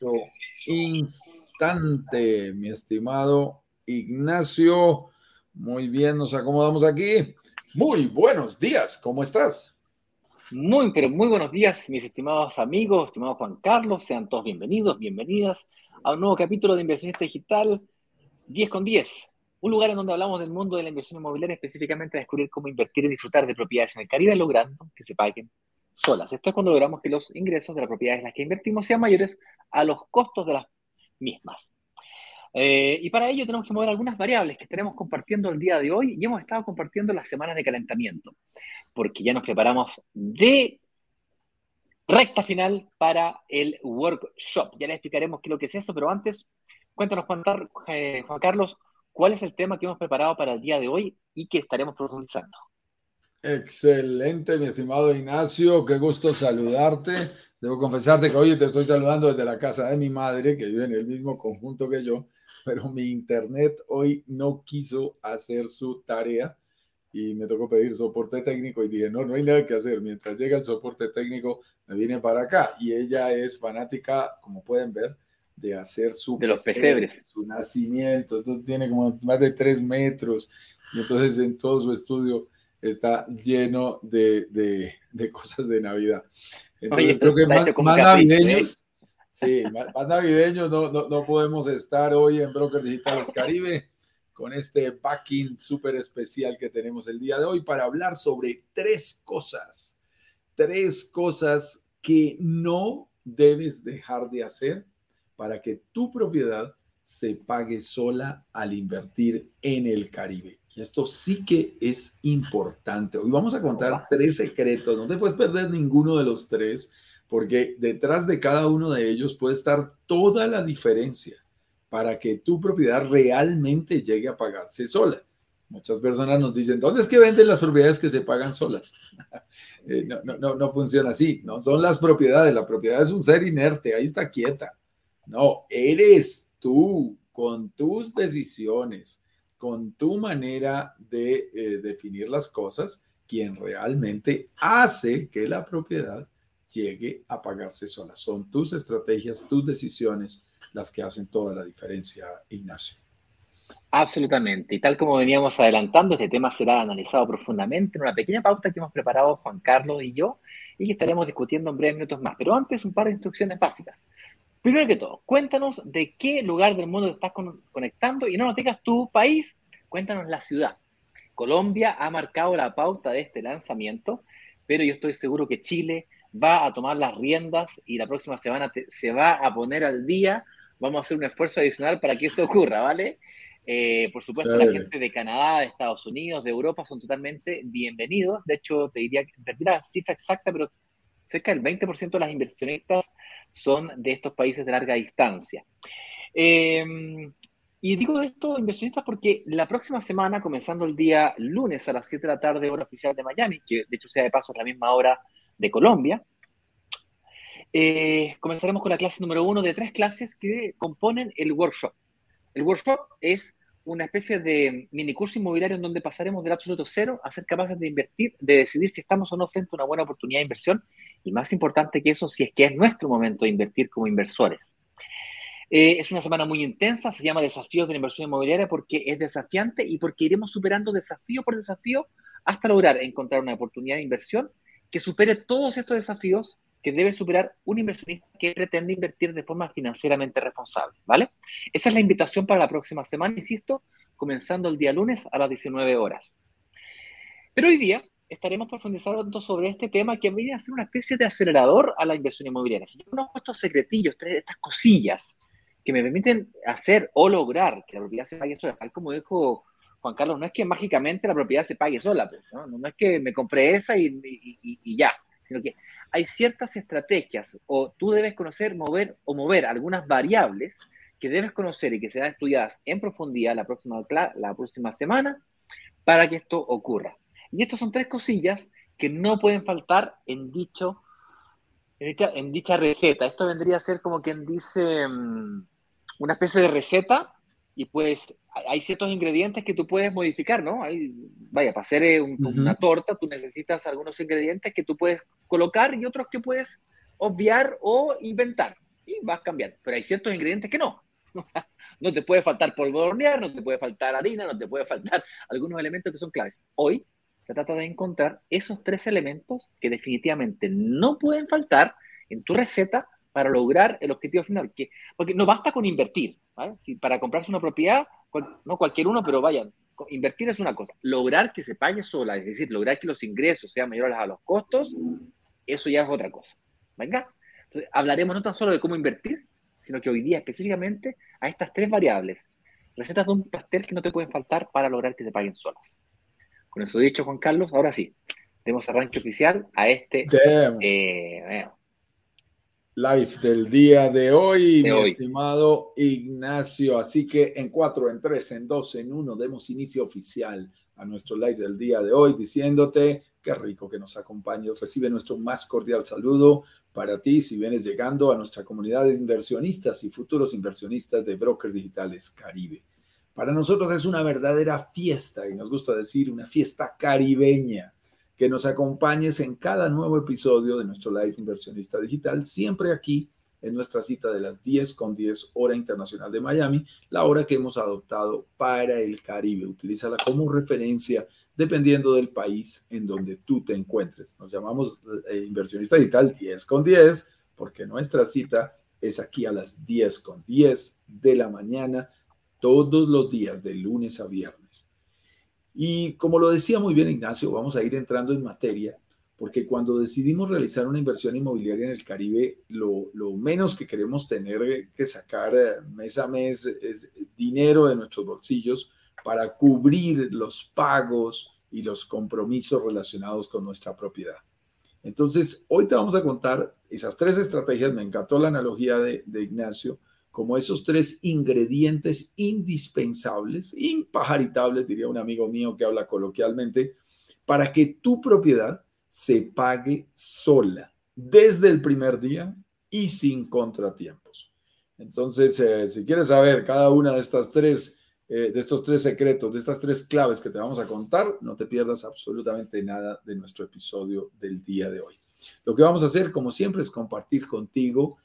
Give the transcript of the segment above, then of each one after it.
preciso instante, mi estimado Ignacio. Muy bien, nos acomodamos aquí. Muy buenos días, ¿cómo estás? Muy, pero muy buenos días, mis estimados amigos, estimado Juan Carlos. Sean todos bienvenidos, bienvenidas a un nuevo capítulo de Inversionista Digital 10 con 10. Un lugar en donde hablamos del mundo de la inversión inmobiliaria, específicamente a descubrir cómo invertir y disfrutar de propiedades en el Caribe, logrando que se paguen solas. Esto es cuando logramos que los ingresos de las propiedades en las que invertimos sean mayores a los costos de las mismas. Y para ello tenemos que mover algunas variables que estaremos compartiendo el día de hoy y hemos estado compartiendo las semanas de calentamiento, porque ya nos preparamos de recta final para el workshop. Ya les explicaremos qué es lo que es eso, pero antes, cuéntanos, Juan Carlos, ¿cuál es el tema que hemos preparado para el día de hoy y que estaremos profundizando? Excelente, mi estimado Ignacio, qué gusto saludarte. Debo confesarte que hoy te estoy saludando desde la casa de mi madre, que vive en el mismo conjunto que yo, pero mi internet hoy no quiso hacer su tarea y me tocó pedir soporte técnico y dije, no hay nada que hacer. Mientras llega el soporte técnico, me vine para acá y ella es fanática, como pueden ver, de hacer su de los pesebres, su nacimiento. Entonces tiene como más de 3 metros y entonces en todo su estudio está lleno de cosas de Navidad. Entonces oye, creo que más navideños, sí, más navideños no podemos estar hoy en Brokers Digitales Caribe con este backing súper especial que tenemos el día de hoy para hablar sobre tres cosas que no debes dejar de hacer para que tu propiedad se pague sola al invertir en el Caribe. Y esto sí que es importante. Hoy vamos a contar 3 secretos. No te puedes perder ninguno de los 3, porque detrás de cada uno de ellos puede estar toda la diferencia para que tu propiedad realmente llegue a pagarse sola. Muchas personas nos dicen, ¿dónde es que venden las propiedades que se pagan solas? No funciona así. No son las propiedades. La propiedad es un ser inerte. Ahí está quieta. No, eres tú, con tus decisiones, con tu manera de definir las cosas, quien realmente hace que la propiedad llegue a pagarse sola. Son tus estrategias, tus decisiones, las que hacen toda la diferencia, Ignacio. Absolutamente. Y tal como veníamos adelantando, este tema será analizado profundamente en una pequeña pauta que hemos preparado Juan Carlos y yo, y que estaremos discutiendo en breves minutos más. Pero antes, un par de instrucciones básicas. Primero que todo, cuéntanos de qué lugar del mundo te estás conectando y no nos digas tu país, cuéntanos la ciudad. Colombia ha marcado la pauta de este lanzamiento, pero yo estoy seguro que Chile va a tomar las riendas y la próxima semana se va a poner al día. Vamos a hacer un esfuerzo adicional para que eso ocurra, ¿vale? Por supuesto, sí. La gente de Canadá, de Estados Unidos, de Europa son totalmente bienvenidos. De hecho, te diría que perder la cifra exacta, pero cerca del 20% de las inversionistas son de estos países de larga distancia. Y digo esto, inversionistas, porque la próxima semana, comenzando el día lunes a las 7 de la tarde, hora oficial de Miami, que de hecho sea de paso es la misma hora de Colombia, comenzaremos con la clase número 1 de 3 clases que componen el workshop. El workshop es una especie de minicurso inmobiliario en donde pasaremos del absoluto cero a ser capaces de invertir, de decidir si estamos o no frente a una buena oportunidad de inversión y más importante que eso, si es que es nuestro momento de invertir como inversores. Es una semana muy intensa, se llama Desafíos de la Inversión Inmobiliaria porque es desafiante y porque iremos superando desafío por desafío hasta lograr encontrar una oportunidad de inversión que supere todos estos desafíos que debe superar un inversionista que pretende invertir de forma financieramente responsable, ¿vale? Esa es la invitación para la próxima semana, insisto, comenzando el día lunes a las 19 horas. Pero hoy día estaremos profundizando sobre este tema que viene a ser una especie de acelerador a la inversión inmobiliaria. Si yo conozco estos secretillos, estas cosillas que me permiten hacer o lograr que la propiedad se pague sola, tal como dijo Juan Carlos, no es que mágicamente la propiedad se pague sola, ¿no? No es que me compré esa y ya, sino que hay ciertas estrategias o tú debes conocer, mover algunas variables que debes conocer y que serán estudiadas en profundidad la próxima semana para que esto ocurra. Y estas son 3 cosillas que no pueden faltar en dicha receta. Esto vendría a ser como quien dice una especie de receta y pues hay ciertos ingredientes que tú puedes modificar, ¿no? Para hacer una torta tú necesitas algunos ingredientes que tú puedes colocar y otros que puedes obviar o inventar. y vas cambiando. Pero hay ciertos ingredientes que no. No te puede faltar polvo de hornear, no te puede faltar harina, no te puede faltar algunos elementos que son claves. Hoy se trata de encontrar esos tres elementos que definitivamente no pueden faltar en tu receta para lograr el objetivo final. Que, porque no basta con invertir, ¿vale? Si para comprarse una propiedad, no cualquier uno, pero vayan, invertir es una cosa. Lograr que se pague sola, es decir, lograr que los ingresos sean mayores a los costos, eso ya es otra cosa. Venga, entonces, hablaremos no tan solo de cómo invertir, sino que hoy día específicamente a estas tres variables. Recetas de un pastel que no te pueden faltar para lograr que se paguen solas. Con eso dicho, Juan Carlos, ahora sí, demos arranque oficial a este live del día de hoy, estimado Ignacio. Así que en 4, en 3, en 2, en 1, demos inicio oficial a nuestro live del día de hoy, diciéndote qué rico que nos acompañes. Recibe nuestro más cordial saludo para ti si vienes llegando a nuestra comunidad de inversionistas y futuros inversionistas de Brokers Digitales Caribe. Para nosotros es una verdadera fiesta, y nos gusta decir una fiesta caribeña, que nos acompañes en cada nuevo episodio de nuestro live Inversionista Digital, siempre aquí en nuestra cita de las 10:10 hora internacional de Miami, la hora que hemos adoptado para el Caribe. Utilízala como referencia dependiendo del país en donde tú te encuentres. Nos llamamos Inversionista Digital 10:10 porque nuestra cita es aquí a las 10:10 de la mañana todos los días de lunes a viernes. Y como lo decía muy bien Ignacio, vamos a ir entrando en materia, porque cuando decidimos realizar una inversión inmobiliaria en el Caribe, lo menos que queremos tener que sacar mes a mes es dinero de nuestros bolsillos para cubrir los pagos y los compromisos relacionados con nuestra propiedad. Entonces, hoy te vamos a contar esas tres estrategias. Me encantó la analogía de Ignacio, como esos tres ingredientes indispensables, impajaritables, diría un amigo mío que habla coloquialmente, para que tu propiedad se pague sola desde el primer día y sin contratiempos. Entonces, si quieres saber cada una de estas tres, de estos tres secretos, de estas tres claves que te vamos a contar, no te pierdas absolutamente nada de nuestro episodio del día de hoy. Lo que vamos a hacer, como siempre, es compartir contigo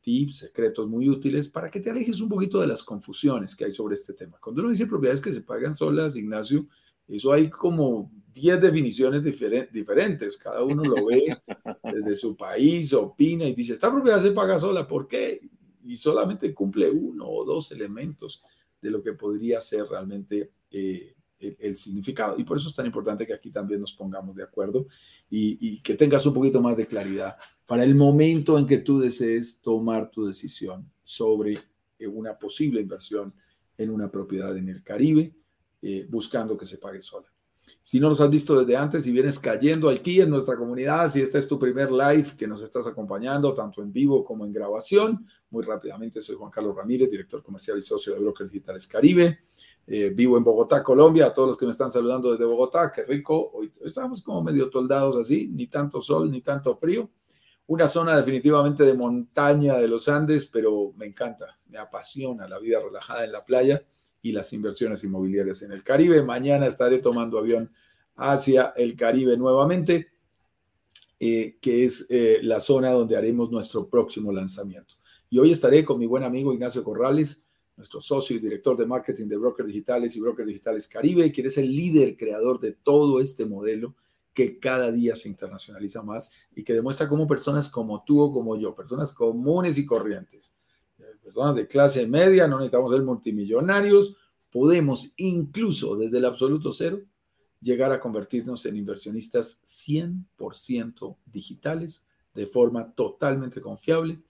tips, secretos muy útiles para que te alejes un poquito de las confusiones que hay sobre este tema. Cuando uno dice propiedades que se pagan solas, Ignacio, eso hay como 10 definiciones diferentes. Cada uno lo ve desde su país, opina y dice, esta propiedad se paga sola, ¿por qué? Y solamente cumple uno o dos elementos de lo que podría ser realmente el significado. Y por eso es tan importante que aquí también nos pongamos de acuerdo y que tengas un poquito más de claridad para el momento en que tú desees tomar tu decisión sobre una posible inversión en una propiedad en el Caribe, buscando que se pague sola. Si no nos has visto desde antes, si vienes cayendo aquí en nuestra comunidad, si este es tu primer live que nos estás acompañando, tanto en vivo como en grabación, muy rápidamente soy Juan Carlos Ramírez, director comercial y socio de Brokers Digitales Caribe. Vivo en Bogotá, Colombia. A todos los que me están saludando desde Bogotá, qué rico. Hoy estamos como medio toldados así, ni tanto sol, ni tanto frío. Una zona definitivamente de montaña de los Andes, pero me encanta, me apasiona la vida relajada en la playa y las inversiones inmobiliarias en el Caribe. Mañana estaré tomando avión hacia el Caribe nuevamente, que es la zona donde haremos nuestro próximo lanzamiento. Y hoy estaré con mi buen amigo Ignacio Corrales, nuestro socio y director de marketing de Brokers Digitales y Brokers Digitales Caribe, quien es el líder creador de todo este modelo que cada día se internacionaliza más y que demuestra cómo personas como tú o como yo, personas comunes y corrientes, personas de clase media, no necesitamos ser multimillonarios, podemos incluso desde el absoluto cero llegar a convertirnos en inversionistas 100% digitales de forma totalmente confiable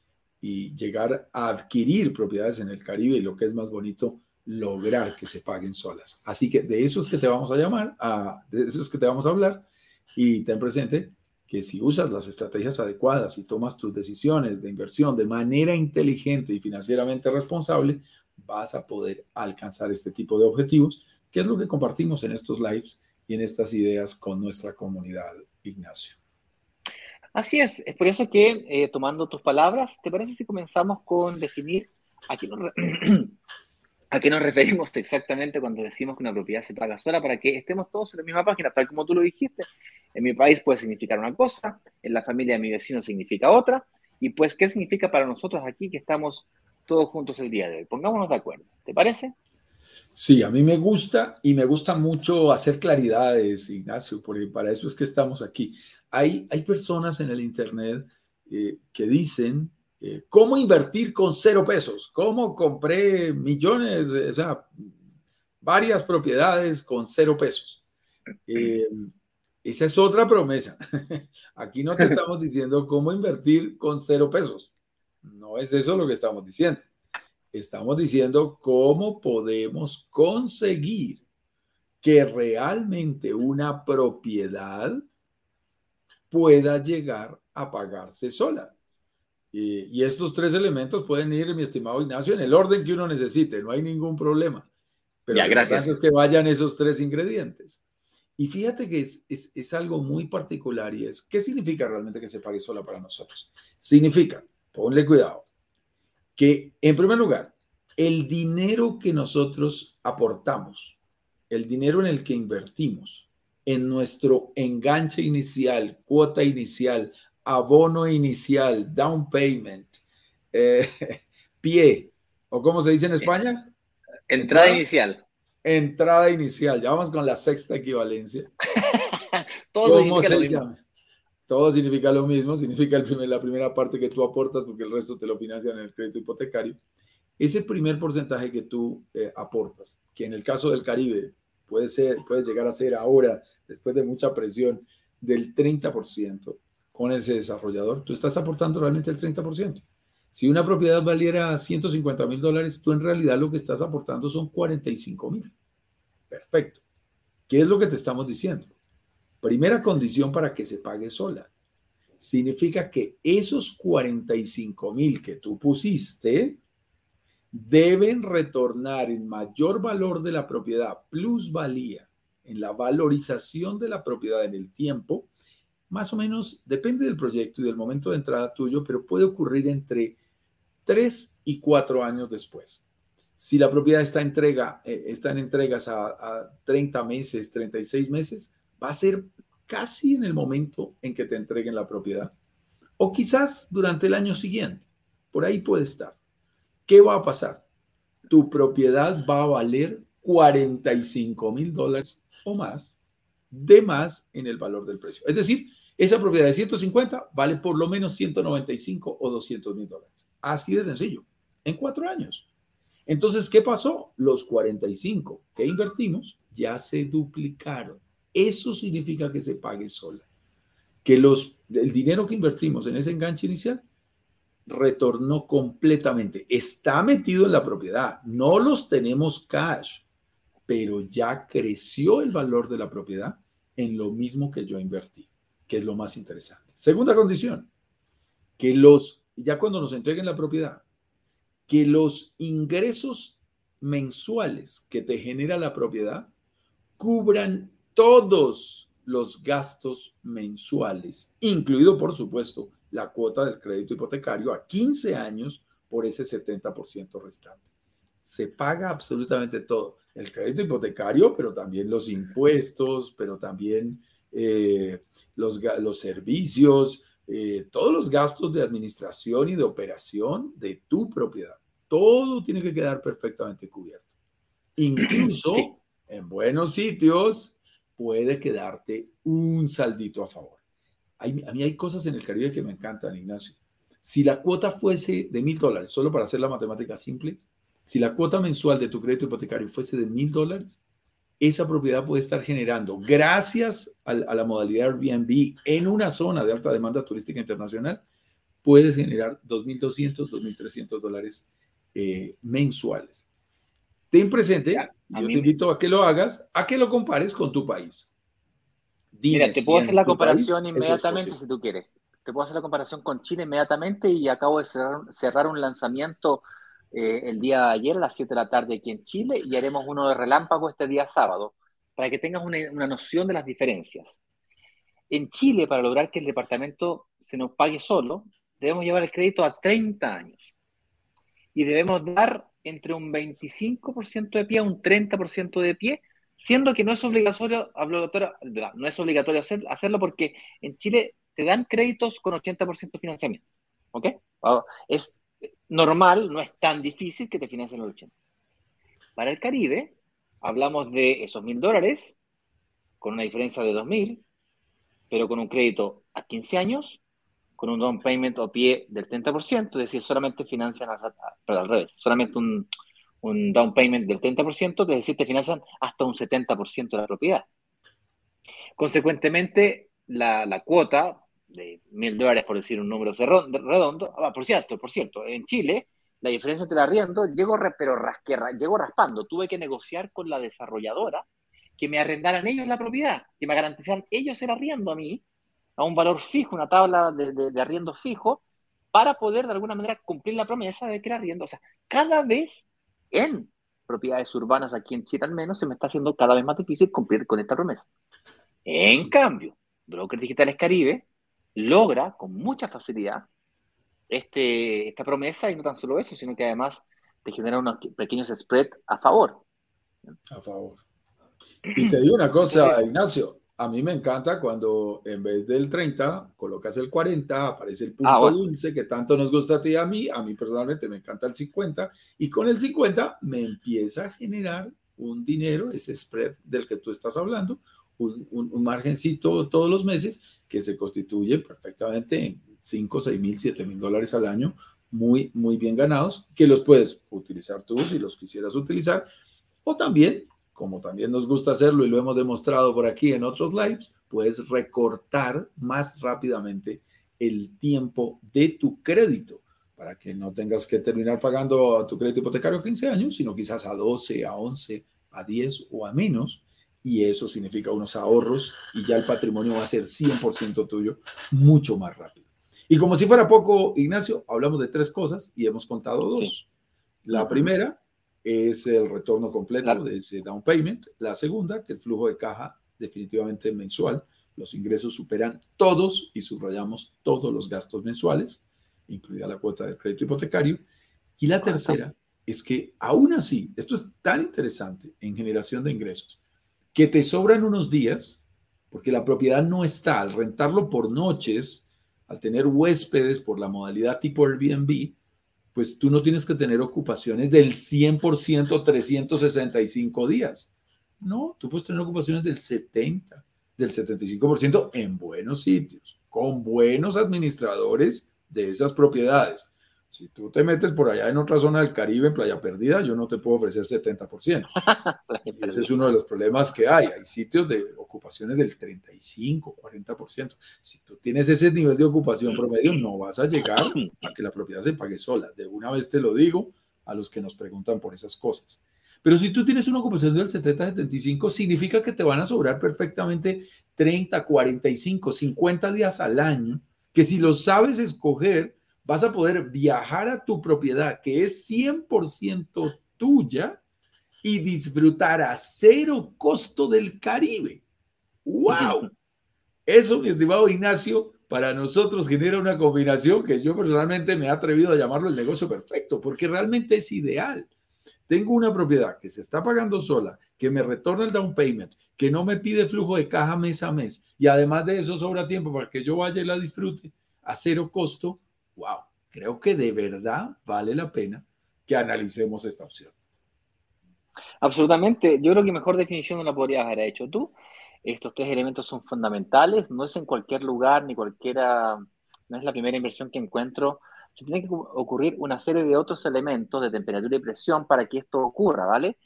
y llegar a adquirir propiedades en el Caribe y, lo que es más bonito, lograr que se paguen solas. Así que de eso es que te vamos a llamar, de eso es que te vamos a hablar, y ten presente que si usas las estrategias adecuadas y tomas tus decisiones de inversión de manera inteligente y financieramente responsable, vas a poder alcanzar este tipo de objetivos, que es lo que compartimos en estos lives y en estas ideas con nuestra comunidad, Ignacio. Así es por eso que, tomando tus palabras, ¿te parece si comenzamos con definir a qué nos referimos exactamente cuando decimos que una propiedad se paga sola, para que estemos todos en la misma página, tal como tú lo dijiste? En mi país puede significar una cosa, en la familia de mi vecino significa otra, Y pues, ¿qué significa para nosotros aquí que estamos todos juntos el día de hoy? Pongámonos de acuerdo, ¿te parece? Sí, a mí me gusta y me gusta mucho hacer claridades, Ignacio, porque para eso es que estamos aquí. Hay personas en el Internet que dicen, ¿cómo invertir con 0 pesos? ¿Cómo compré millones, o sea, varias propiedades con 0 pesos? Esa es otra promesa. Aquí no te estamos diciendo cómo invertir con 0 pesos. No es eso lo que estamos diciendo. Estamos diciendo cómo podemos conseguir que realmente una propiedad pueda llegar a pagarse sola. Y estos 3 elementos pueden ir, mi estimado Ignacio, en el orden que uno necesite. No hay ningún problema. Pero ya, gracias. Es que vayan esos 3 ingredientes. Y fíjate que es algo muy particular, y es, ¿qué significa realmente que se pague sola para nosotros? Significa, ponle cuidado, que en primer lugar, el dinero que nosotros aportamos, el dinero en el que invertimos, en nuestro enganche inicial, cuota inicial, abono inicial, down payment, pie, o ¿cómo se dice en España? Entrada inicial, ya vamos con la 6ª equivalencia. Todo significa lo mismo, significa la primera parte que tú aportas, porque el resto te lo financian en el crédito hipotecario. Ese primer porcentaje que tú aportas, que en el caso del Caribe puede llegar a ser ahora, después de mucha presión, del 30%, con ese desarrollador, tú estás aportando realmente el 30%. Si una propiedad valiera $150,000, tú en realidad lo que estás aportando son $45,000. Perfecto. ¿Qué es lo que te estamos diciendo? Primera condición para que se pague sola. Significa que esos $45,000 que tú pusiste deben retornar en mayor valor de la propiedad, plusvalía, en la valorización de la propiedad en el tiempo. Más o menos, depende del proyecto y del momento de entrada tuyo, pero puede ocurrir entre 3 y 4 años después. Si la propiedad está en entregas a 30 meses, 36 meses, va a ser casi en el momento en que te entreguen la propiedad. O quizás durante el año siguiente. Por ahí puede estar. ¿Qué va a pasar? Tu propiedad va a valer $45,000 o más, de más en el valor del precio. Es decir, esa propiedad de 150 vale por lo menos 195 o $200,000. Así de sencillo, en 4 años. Entonces, ¿qué pasó? Los 45 que invertimos ya se duplicaron. Eso significa que se pague sola. Que el dinero que invertimos en ese enganche inicial retornó completamente. Está metido en la propiedad. No los tenemos cash, pero ya creció el valor de la propiedad en lo mismo que yo invertí, que es lo más interesante. Segunda condición, que ya cuando nos entreguen la propiedad, que los ingresos mensuales que te genera la propiedad cubran todos los gastos mensuales, incluido, por supuesto, la cuota del crédito hipotecario a 15 años por ese 70% restante. Se paga absolutamente todo. El crédito hipotecario, pero también los impuestos, pero también los servicios, todos los gastos de administración y de operación de tu propiedad. Todo tiene que quedar perfectamente cubierto. Incluso sí, en buenos sitios puede quedarte un saldito a favor. A mí hay cosas en el Caribe que me encantan, Ignacio. Si la cuota fuese de $1,000, solo para hacer la matemática simple, si la cuota mensual de tu crédito hipotecario fuese de $1,000, esa propiedad puede estar generando, gracias a la modalidad Airbnb en una zona de alta demanda turística internacional, puedes generar $2,200, $2,300 mensuales. Ten presente, yo te invito a que lo hagas, a que lo compares con tu país. Dime, mira, te puedo hacer la comparación inmediatamente si tú quieres. Te puedo hacer la comparación con Chile inmediatamente, y acabo de cerrar un lanzamiento el día de ayer a las 7 de la tarde aquí en Chile, y haremos uno de relámpago este día sábado, para que tengas una noción de las diferencias. En Chile, para lograr que el departamento se nos pague solo, debemos llevar el crédito a 30 años. Y debemos dar entre un 25% de pie a un 30% de pie, siendo que no es obligatorio hacerlo, porque en Chile te dan créditos con 80% de financiamiento. ¿Ok? Es normal, no es tan difícil que te financien los 80. Para el Caribe, hablamos de esos $1,000 con una diferencia de 2.000, pero con un crédito a 15 años, con un down payment a pie del 30%, es decir, solamente financian, perdón, al revés, solamente un down payment del 30%, es decir, te financian hasta un 70% de la propiedad. Consecuentemente, la cuota de $1,000, por decir un número redondo, por cierto, en Chile, la diferencia entre el arriendo, llegó raspando, tuve que negociar con la desarrolladora que me arrendaran ellos la propiedad, que me garantizaran ellos el arriendo a mí, a un valor fijo, una tabla de arriendo fijo, para poder de alguna manera cumplir la promesa de que el arriendo, o sea, cada vez en propiedades urbanas aquí en Chile al menos, se me está haciendo cada vez más difícil cumplir con esta promesa. En cambio, Brokers Digitales Caribe logra con mucha facilidad esta promesa, y no tan solo eso, sino que además te genera unos pequeños spread a favor. Y te digo una cosa, pues, Ignacio, a mí me encanta cuando en vez del 30 colocas el 40, aparece el punto dulce que tanto nos gusta a ti y a mí personalmente me encanta el 50, y con el 50 me empieza a generar un dinero, ese spread del que tú estás hablando, un margencito todos los meses que se constituye perfectamente en $5,000, $6,000, $7,000 al año, muy, muy bien ganados, que los puedes utilizar tú si los quisieras utilizar, o también, como también nos gusta hacerlo y lo hemos demostrado por aquí en otros lives, puedes recortar más rápidamente el tiempo de tu crédito para que no tengas que terminar pagando a tu crédito hipotecario a 15 años, sino quizás a 12, a 11, a 10 o a menos, y eso significa unos ahorros y ya el patrimonio va a ser 100% tuyo mucho más rápido. Y como si fuera poco, Ignacio, hablamos de 3 cosas y hemos contado 2. Sí. La primera es el retorno completo de ese down payment. La segunda, que el flujo de caja definitivamente mensual. Los ingresos superan todos, y subrayamos todos, los gastos mensuales, incluida la cuota del crédito hipotecario. Y la tercera es que aún así, esto es tan interesante en generación de ingresos, que te sobran unos días, porque la propiedad no está, al rentarlo por noches, al tener huéspedes por la modalidad tipo Airbnb, pues tú no tienes que tener ocupaciones del 100% 365 días. No, tú puedes tener ocupaciones del 70%, del 75% en buenos sitios, con buenos administradores de esas propiedades. Si tú te metes por allá en otra zona del Caribe, en Playa Perdida, yo no te puedo ofrecer 70%. Y ese es uno de los problemas que hay. Hay sitios de ocupaciones del 35%, 40%. Si tú tienes ese nivel de ocupación promedio, no vas a llegar a que la propiedad se pague sola. De una vez te lo digo a los que nos preguntan por esas cosas. Pero si tú tienes una ocupación del 70%, 75%, significa que te van a sobrar perfectamente 30, 45, 50 días al año, que si los sabes escoger, vas a poder viajar a tu propiedad, que es 100% tuya, y disfrutar a cero costo del Caribe. ¡Wow! Eso, mi estimado Ignacio, para nosotros genera una combinación que yo personalmente me he atrevido a llamarlo el negocio perfecto, porque realmente es ideal. Tengo una propiedad que se está pagando sola, que me retorna el down payment, que no me pide flujo de caja mes a mes, y además de eso sobra tiempo para que yo vaya y la disfrute a cero costo. Wow, creo que de verdad vale la pena que analicemos esta opción. Absolutamente. Yo creo que mejor definición no la podrías haber hecho tú. Estos 3 elementos son fundamentales. No es en cualquier lugar, ni cualquiera, no es la primera inversión que encuentro. Se tiene que ocurrir una serie de otros elementos de temperatura y presión para que esto ocurra, ¿vale?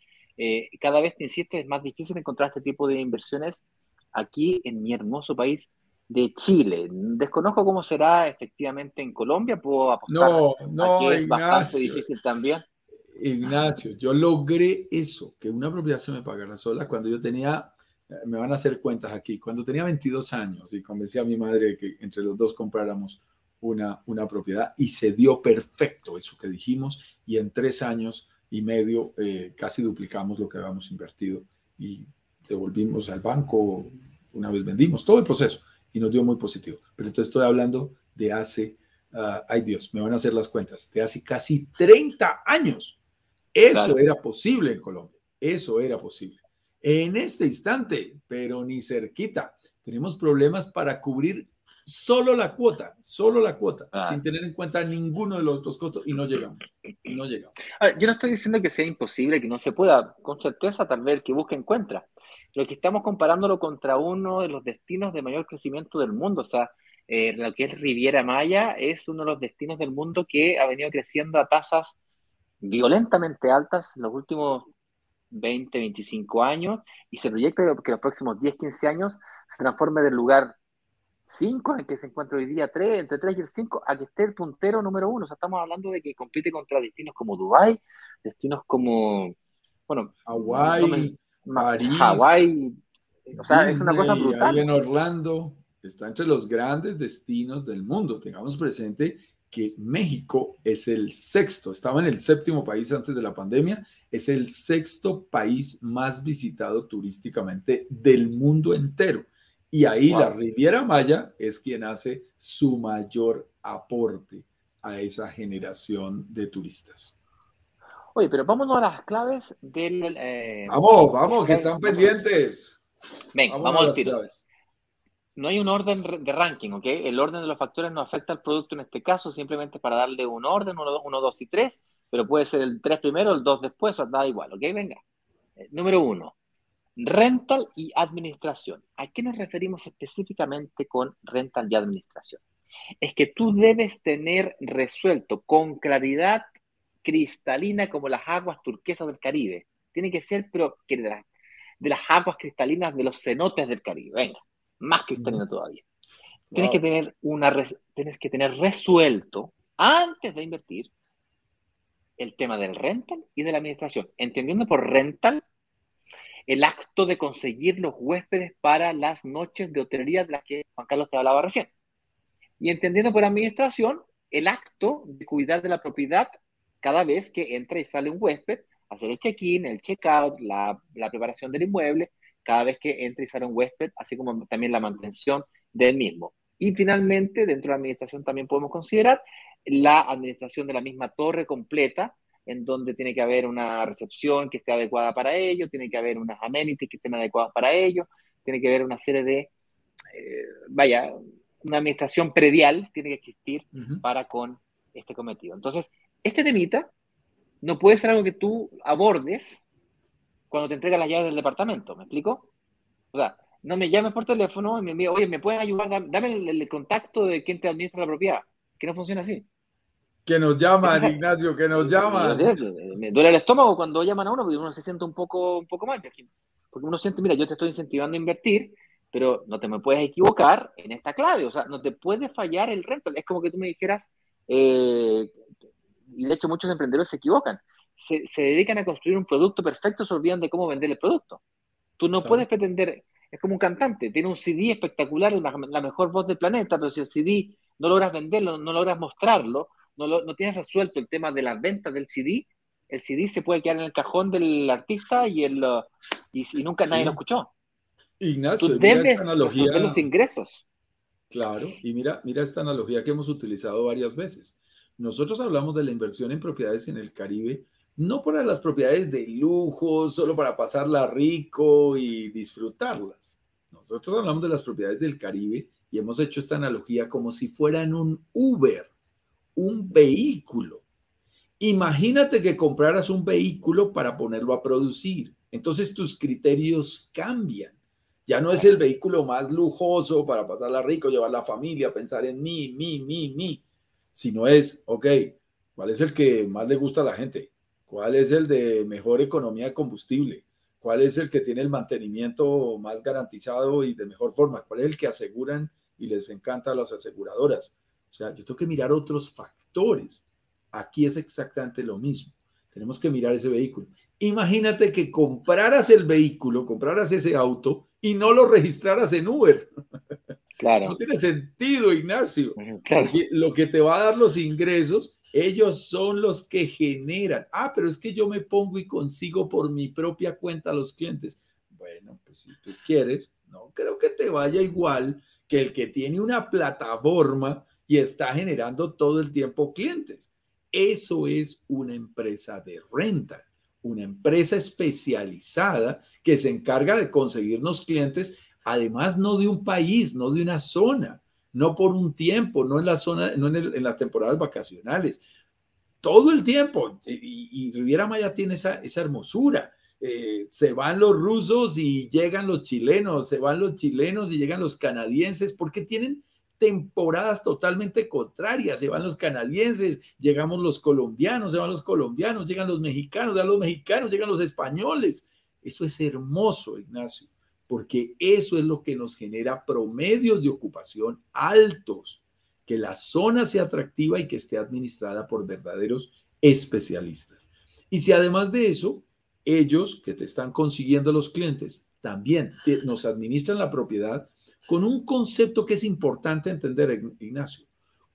Cada vez, te insisto, es más difícil encontrar este tipo de inversiones aquí en mi hermoso país de Chile. Desconozco cómo será efectivamente en Colombia, puedo apostar a que es Ignacio, bastante difícil también. Ignacio, yo logré eso, que una propiedad se me pagara sola cuando yo tenía, me van a hacer cuentas aquí, cuando tenía 22 años y convencí a mi madre que entre los dos compráramos una propiedad, y se dio perfecto eso que dijimos, y en 3 años y medio casi duplicamos lo que habíamos invertido y devolvimos al banco, una vez vendimos, todo el proceso. Y nos dio muy positivo. Pero entonces estoy hablando de hace, ay Dios, me van a hacer las cuentas, de hace casi 30 años. Eso era posible en Colombia. Eso era posible. En este instante, pero ni cerquita, tenemos problemas para cubrir solo la cuota, sin tener en cuenta ninguno de los otros costos, y no llegamos. A ver, yo no estoy diciendo que sea imposible, que no se pueda, con certeza tal vez el que busca encuentra. Lo que estamos comparándolo contra uno de los destinos de mayor crecimiento del mundo, o sea, lo que es Riviera Maya es uno de los destinos del mundo que ha venido creciendo a tasas violentamente altas en los últimos 20, 25 años, y se proyecta que los próximos 10, 15 años se transforme del lugar 5 en el que se encuentra hoy día, entre 3 y el 5, a que esté el puntero número 1. O sea, estamos hablando de que compite contra destinos como Dubái, destinos como, bueno, Hawái, Hawái, o sea, Disney, es una cosa brutal. Ahí en Orlando está entre los grandes destinos del mundo. Tengamos presente que México es el sexto, estaba en el séptimo país antes de la pandemia, es el sexto país más visitado turísticamente del mundo entero. Y ahí la Riviera Maya es quien hace su mayor aporte a esa generación de turistas. Oye, pero vámonos a las claves del... vamos, que están pendientes. Venga, vamos a las claves. No hay un orden de ranking, ¿ok? El orden de los factores no afecta al producto en este caso, simplemente para darle un orden, 1, 2 y 3, pero puede ser el 3 primero, el 2 después, da igual, ¿ok? Venga. Número 1, rental y administración. ¿A qué nos referimos específicamente con rental y administración? Es que tú debes tener resuelto con claridad cristalina como las aguas turquesas del Caribe. Tiene que ser, pero que de las aguas cristalinas de los cenotes del Caribe, venga. Más cristalino todavía. Tienes que tener resuelto antes de invertir el tema del rental y de la administración, entendiendo por rental el acto de conseguir los huéspedes para las noches de hotelería de las que Juan Carlos te hablaba recién, y entendiendo por administración el acto de cuidar de la propiedad cada vez que entra y sale un huésped, hacer el check-in, el check-out, la preparación del inmueble cada vez que entra y sale un huésped, así como también la mantención del mismo. Y finalmente, dentro de la administración también podemos considerar la administración de la misma torre completa, en donde tiene que haber una recepción que esté adecuada para ello, tiene que haber unas amenities que estén adecuadas para ello, tiene que haber una serie de, una administración predial tiene que existir para con este cometido. Entonces, este temita no puede ser algo que tú abordes cuando te entregan las llaves del departamento, ¿me explico? O sea, no me llames por teléfono y me envías, oye, ¿me puedes ayudar? Dame el contacto de quien te administra la propiedad. Que no funciona así. Que nos llaman, Ignacio, que nos llaman. Me duele el estómago cuando llaman a uno, porque uno se siente un poco mal. Porque uno siente, mira, yo te estoy incentivando a invertir, pero no te me puedes equivocar en esta clave. O sea, no te puede fallar el rental. Es como que tú me dijeras, y de hecho muchos emprendedores se equivocan. Se dedican a construir un producto perfecto, se olvidan de cómo vender el producto. Tú no puedes pretender, es como un cantante, tiene un CD espectacular, la mejor voz del planeta, pero si el CD no logras venderlo, no logras mostrarlo, no tienes resuelto el tema de las ventas del CD, el CD se puede quedar en el cajón del artista y nunca nadie lo escuchó. Ignacio, tú debes esta analogía, resolver los ingresos. Claro, y mira esta analogía que hemos utilizado varias veces. Nosotros hablamos de la inversión en propiedades en el Caribe, no para las propiedades de lujo, solo para pasarla rico y disfrutarlas. Nosotros hablamos de las propiedades del Caribe y hemos hecho esta analogía como si fueran un Uber, un vehículo. Imagínate que compraras un vehículo para ponerlo a producir. Entonces tus criterios cambian. Ya no es el vehículo más lujoso para pasarla rico, llevar la familia, pensar en mí, sino es, ok, ¿cuál es el que más le gusta a la gente? ¿Cuál es el de mejor economía de combustible? ¿Cuál es el que tiene el mantenimiento más garantizado y de mejor forma? ¿Cuál es el que aseguran y les encanta a las aseguradoras? O sea, yo tengo que mirar otros factores. Aquí es exactamente lo mismo. Tenemos que mirar ese vehículo. Imagínate que compraras el vehículo, compraras ese auto y no lo registraras en Uber. Claro. No tiene sentido, Ignacio. Claro. Porque lo que te va a dar los ingresos, ellos son los que generan. Pero es que yo me pongo y consigo por mi propia cuenta a los clientes. Bueno, pues si tú quieres, no creo que te vaya igual que el que tiene una plataforma y está generando todo el tiempo clientes. Eso es una empresa de renta, una empresa especializada que se encarga de conseguirnos clientes, además no de un país, no de una zona, no por un tiempo, no en la zona, no en las temporadas vacacionales, todo el tiempo. Y Riviera Maya tiene esa hermosura. Se van los rusos y llegan los chilenos, se van los chilenos y llegan los canadienses, porque tienen temporadas totalmente contrarias. Se van los canadienses, llegamos los colombianos, se van los colombianos, llegan los mexicanos, se van los mexicanos, llegan los españoles. Eso es hermoso, Ignacio, porque eso es lo que nos genera promedios de ocupación altos, que la zona sea atractiva y que esté administrada por verdaderos especialistas. Y si además de eso, ellos que te están consiguiendo los clientes también nos administran la propiedad con un concepto que es importante entender, Ignacio,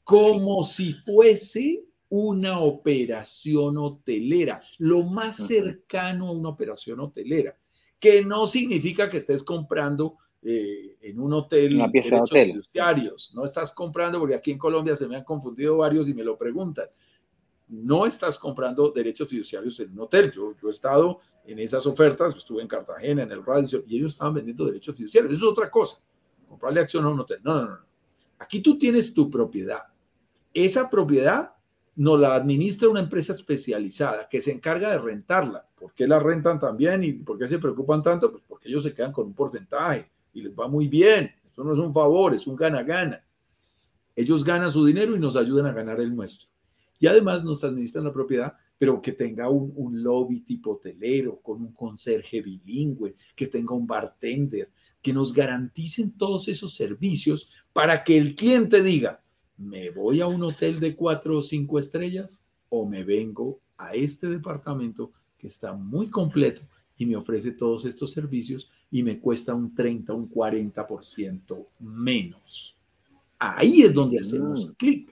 como si fuese una operación hotelera, lo más cercano a una operación hotelera, que no significa que estés comprando en un hotel, una pieza de hotel, fiduciarios. No estás comprando, porque aquí en Colombia se me han confundido varios y me lo preguntan. No estás comprando derechos fiduciarios en un hotel. Yo he estado en esas ofertas, estuve en Cartagena, en el Radisson, y ellos estaban vendiendo derechos fiduciarios. Eso es otra cosa. Comprarle acción a un hotel. No, no, no. Aquí tú tienes tu propiedad. Esa propiedad nos la administra una empresa especializada que se encarga de rentarla. ¿Por qué la rentan también y por qué se preocupan tanto? Pues porque ellos se quedan con un porcentaje y les va muy bien. Eso no es un favor, es un gana-gana. Ellos ganan su dinero y nos ayudan a ganar el nuestro. Y además nos administran la propiedad, pero que tenga un lobby tipo hotelero, con un conserje bilingüe, que tenga un bartender, que nos garanticen todos esos servicios para que el cliente diga, ¿me voy a un hotel de 4 o 5 estrellas o me vengo a este departamento que está muy completo y me ofrece todos estos servicios y me cuesta un 30, un 40% menos? Ahí es donde hacemos clic.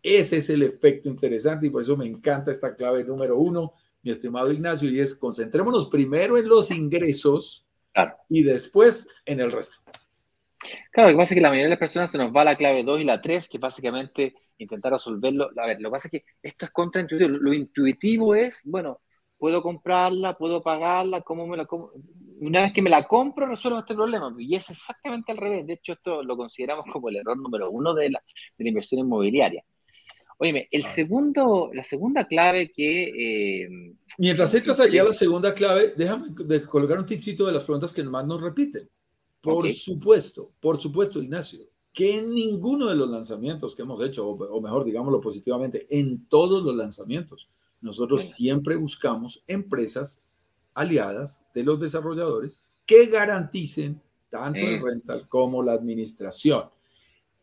Ese es el efecto interesante y por eso me encanta esta clave número 1, mi estimado Ignacio, y es concentrémonos primero en los ingresos, claro, y después en el resto. Claro, lo que pasa es que la mayoría de las personas se nos va la clave 2 y la 3, que básicamente intentar resolverlo. A ver, lo que pasa es que esto es contraintuitivo. Lo intuitivo es, bueno, puedo comprarla, puedo pagarla, ¿cómo me la compro? Una vez que me la compro, resuelvo este problema. Y es exactamente al revés. De hecho, esto lo consideramos como el error número 1 de la inversión inmobiliaria. Óyeme, la segunda clave que... Mientras entras allá a la segunda clave, déjame de colocar un tipcito de las preguntas que más nos repiten. Por supuesto, Ignacio, que en ninguno de los lanzamientos que hemos hecho, o mejor, digámoslo positivamente, en todos los lanzamientos, nosotros siempre buscamos empresas aliadas de los desarrolladores que garanticen tanto el rental como la administración.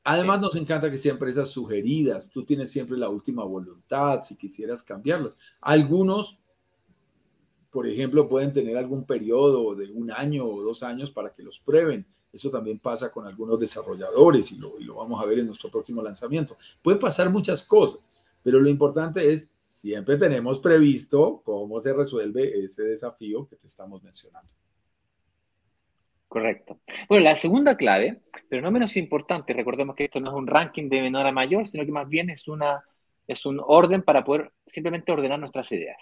Además, nos encanta que sean empresas sugeridas. Tú tienes siempre la última voluntad si quisieras cambiarlas. Algunos, por ejemplo, pueden tener algún periodo de 1 año o 2 años para que los prueben. Eso también pasa con algunos desarrolladores y lo vamos a ver en nuestro próximo lanzamiento. Pueden pasar muchas cosas, pero lo importante es siempre tenemos previsto cómo se resuelve ese desafío que te estamos mencionando. Correcto. Bueno, la segunda clave, pero no menos importante, recordemos que esto no es un ranking de menor a mayor, sino que más bien es un orden para poder simplemente ordenar nuestras ideas.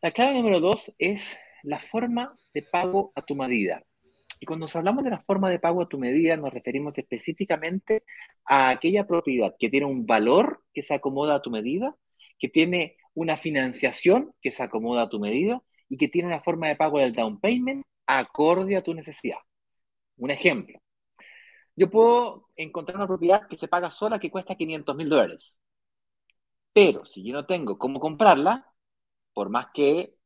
La clave número 2 es la forma de pago a tu medida. Y cuando nos hablamos de la forma de pago a tu medida, nos referimos específicamente a aquella propiedad que tiene un valor que se acomoda a tu medida, que tiene una financiación que se acomoda a tu medida y que tiene una forma de pago del down payment acorde a tu necesidad. Un ejemplo. Yo puedo encontrar una propiedad que se paga sola que cuesta $500,000. Pero si yo no tengo cómo comprarla, por más que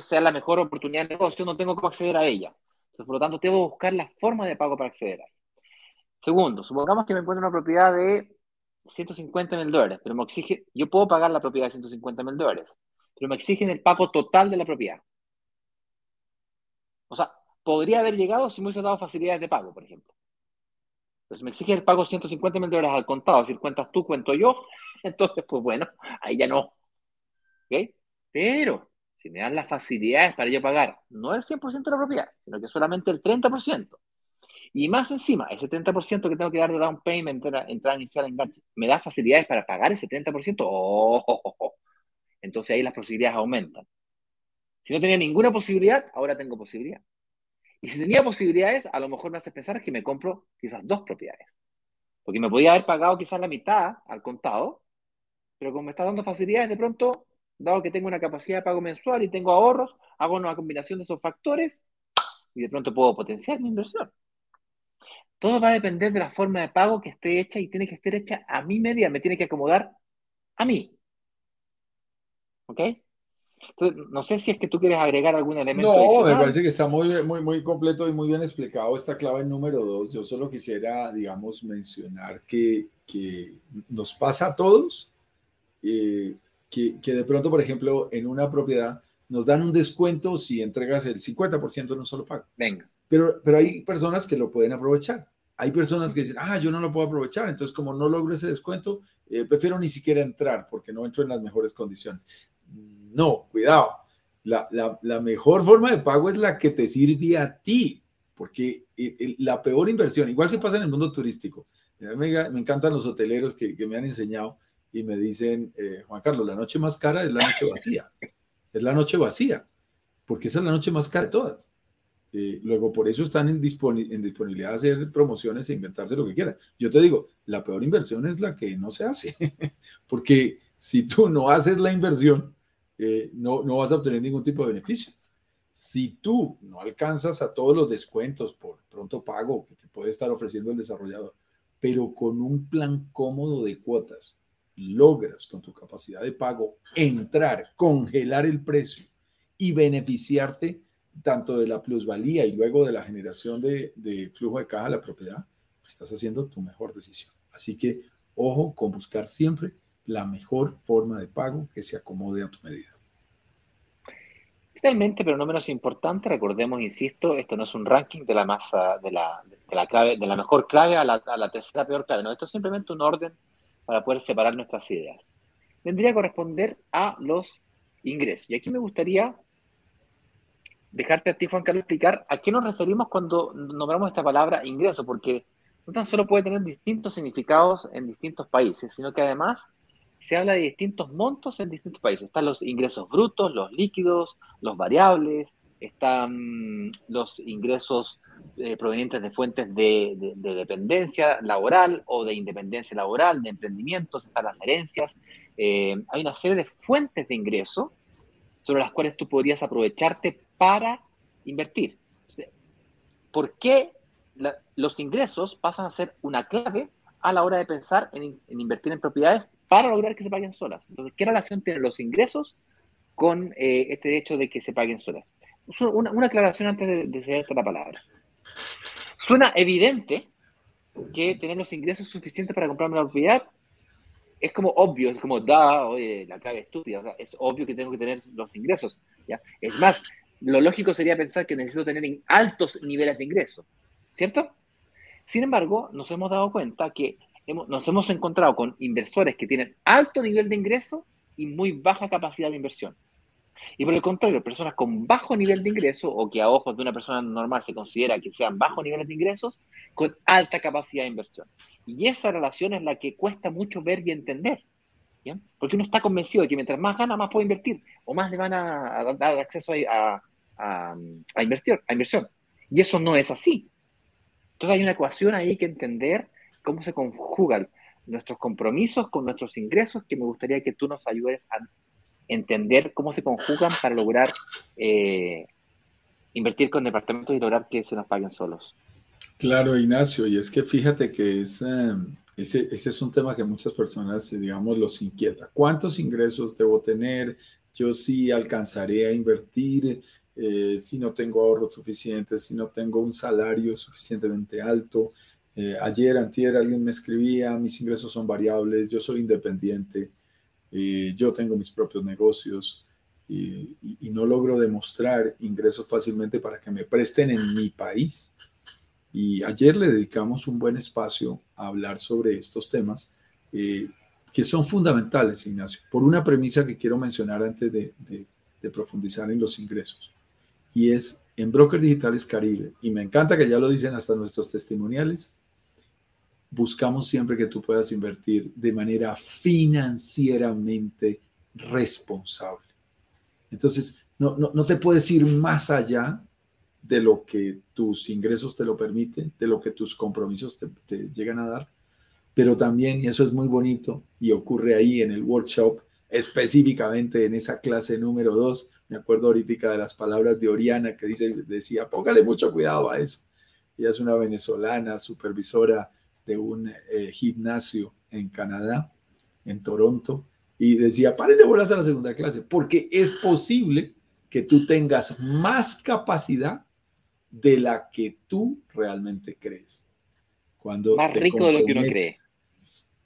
sea la mejor oportunidad de negocio, no tengo cómo acceder a ella. Entonces, por lo tanto, tengo que buscar la forma de pago para acceder a ella. Segundo, supongamos que me encuentro una propiedad de $150,000, pero me exige, yo puedo pagar la propiedad de $150,000, pero me exigen el pago total de la propiedad. O sea, podría haber llegado si me hubiese dado facilidades de pago, por ejemplo. Entonces me exigen el pago de $150,000 al contado. Si cuentas tú, cuento yo. Entonces, pues bueno, ahí ya no. ¿Okay? Pero si me dan las facilidades para yo pagar, no el 100% de la propiedad, sino que solamente el 30%. Y más encima, ese 30% que tengo que dar de down payment, entrada inicial, enganche, me da facilidades para pagar ese 30%. Oh. Entonces ahí las posibilidades aumentan. Si no tenía ninguna posibilidad, ahora tengo posibilidad. Y si tenía posibilidades, a lo mejor me hace pensar que me compro quizás dos propiedades. Porque me podía haber pagado quizás la mitad al contado, pero como me está dando facilidades, de pronto, dado que tengo una capacidad de pago mensual y tengo ahorros, hago una combinación de esos factores y de pronto puedo potenciar mi inversión. Todo va a depender de la forma de pago que esté hecha y tiene que estar hecha a mi medida, me tiene que acomodar a mí. ¿Ok? Entonces, no sé si es que tú quieres agregar algún elemento adicional. No, me parece que está muy completo y muy bien explicado esta clave número 2. Yo solo quisiera, digamos, mencionar que nos pasa a todos que de pronto, por ejemplo, en una propiedad nos dan un descuento si entregas el 50% en un solo pago. Venga. Pero hay personas que lo pueden aprovechar. Hay personas que dicen, yo no lo puedo aprovechar, entonces como no logro ese descuento, prefiero ni siquiera entrar porque no entro en las mejores condiciones. No, cuidado. La mejor forma de pago es la que te sirve a ti, porque la peor inversión, igual que pasa en el mundo turístico, me encantan los hoteleros que me han enseñado y me dicen, Juan Carlos, la noche más cara es la noche vacía. Es la noche vacía, porque esa es la noche más cara de todas. Luego, por eso están en disponibilidad de hacer promociones e inventarse lo que quieran. Yo te digo, la peor inversión es la que no se hace, porque si tú no haces la inversión, no vas a obtener ningún tipo de beneficio. Si tú no alcanzas a todos los descuentos por pronto pago que te puede estar ofreciendo el desarrollador, pero con un plan cómodo de cuotas, logras con tu capacidad de pago entrar, congelar el precio y beneficiarte tanto de la plusvalía y luego de la generación de flujo de caja a la propiedad, estás haciendo tu mejor decisión. Así que, ojo con buscar siempre la mejor forma de pago que se acomode a tu medida. Finalmente, pero no menos importante, recordemos, insisto, esto no es un ranking de la masa, de la mejor clave a la tercera peor clave. No, esto es simplemente un orden para poder separar nuestras ideas. Vendría a corresponder a los ingresos. Y aquí me gustaría dejarte a ti, Juan Carlos, explicar a qué nos referimos cuando nombramos esta palabra ingreso, porque no tan solo puede tener distintos significados en distintos países, sino que además se habla de distintos montos en distintos países. Están los ingresos brutos, los líquidos, los variables, están los ingresos provenientes de fuentes de dependencia laboral o de independencia laboral, de emprendimientos, están las herencias. Hay una serie de fuentes de ingreso sobre las cuales tú podrías aprovecharte para invertir. ¿Por qué los ingresos pasan a ser una clave a la hora de pensar en invertir en propiedades para lograr que se paguen solas? Entonces, ¿qué relación tienen los ingresos con este hecho de que se paguen solas? Una aclaración antes de ceder la palabra. Suena evidente que tener los ingresos suficientes para comprarme la propiedad es como obvio, es como, oye, la clave estúpida, o sea, es obvio que tengo que tener los ingresos, ¿ya? Es más, lo lógico sería pensar que necesito tener altos niveles de ingresos, ¿cierto? Sin embargo, nos hemos dado cuenta que nos hemos encontrado con inversores que tienen alto nivel de ingreso y muy baja capacidad de inversión. Y por el contrario, personas con bajo nivel de ingreso, o que a ojos de una persona normal se considera que sean bajos niveles de ingresos, con alta capacidad de inversión. Y esa relación es la que cuesta mucho ver y entender, ¿bien? Porque uno está convencido de que mientras más gana, más puede invertir, o más le van a dar acceso a inversión. Y eso no es así. Entonces hay una ecuación ahí que entender cómo se conjugan nuestros compromisos con nuestros ingresos, que me gustaría que tú nos ayudes a entender cómo se conjugan para lograr invertir con departamentos y lograr que se nos paguen solos. Claro, Ignacio, y es que fíjate que ese es un tema que muchas personas, digamos, los inquieta. ¿Cuántos ingresos debo tener? Yo sí alcanzaré a invertir si no tengo ahorros suficientes, si no tengo un salario suficientemente alto. Antier, alguien me escribía, mis ingresos son variables, yo soy independiente. Yo tengo mis propios negocios y no logro demostrar ingresos fácilmente para que me presten en mi país. Y ayer le dedicamos un buen espacio a hablar sobre estos temas que son fundamentales, Ignacio, por una premisa que quiero mencionar antes de profundizar en los ingresos. Y es en Brokers Digitales Caribe, y me encanta que ya lo dicen hasta nuestros testimoniales, buscamos siempre que tú puedas invertir de manera financieramente responsable. Entonces, no te puedes ir más allá de lo que tus ingresos te lo permiten, de lo que tus compromisos te llegan a dar, pero también, y eso es muy bonito, y ocurre ahí en el workshop, específicamente en esa clase número 2, me acuerdo ahorita de las palabras de Oriana, que decía, póngale mucho cuidado a eso. Ella es una venezolana, supervisora de un gimnasio en Canadá, en Toronto, y decía, párenle bolas a la segunda clase, porque es posible que tú tengas más capacidad de la que tú realmente crees. Cuando más rico de lo que uno cree.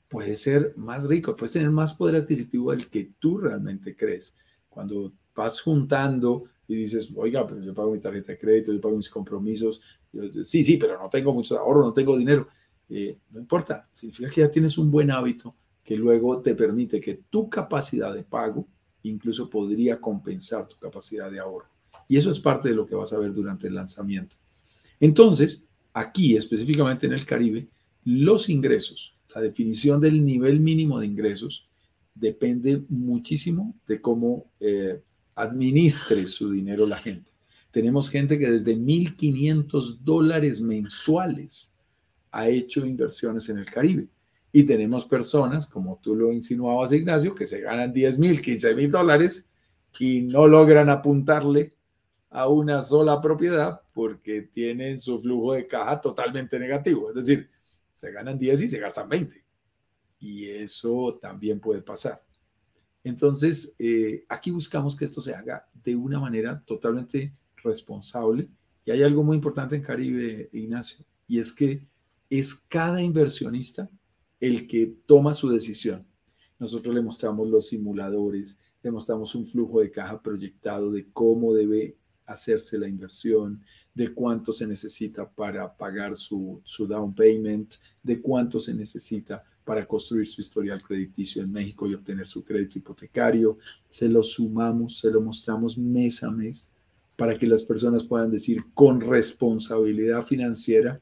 Puede ser más rico, puedes tener más poder adquisitivo del que tú realmente crees. Cuando vas juntando y dices, oiga, pero yo pago mi tarjeta de crédito, yo pago mis compromisos. Yo, sí, pero no tengo mucho ahorro, no tengo dinero. No importa, significa que ya tienes un buen hábito que luego te permite que tu capacidad de pago incluso podría compensar tu capacidad de ahorro. Y eso es parte de lo que vas a ver durante el lanzamiento. Entonces, aquí, específicamente en el Caribe, los ingresos, la definición del nivel mínimo de ingresos, depende muchísimo de cómo administre su dinero la gente. Tenemos gente que desde $1,500 mensuales ha hecho inversiones en el Caribe. Y tenemos personas, como tú lo insinuabas, Ignacio, que se ganan $10,000, $15,000 y no logran apuntarle a una sola propiedad porque tienen su flujo de caja totalmente negativo. Es decir, se ganan 10 y se gastan 20. Y eso también puede pasar. Entonces, aquí buscamos que esto se haga de una manera totalmente responsable. Y hay algo muy importante en Caribe, Ignacio, y es que es cada inversionista el que toma su decisión. Nosotros le mostramos los simuladores, le mostramos un flujo de caja proyectado de cómo debe hacerse la inversión, de cuánto se necesita para pagar su down payment, de cuánto se necesita para construir su historial crediticio en México y obtener su crédito hipotecario. Se lo sumamos, se lo mostramos mes a mes para que las personas puedan decir con responsabilidad financiera,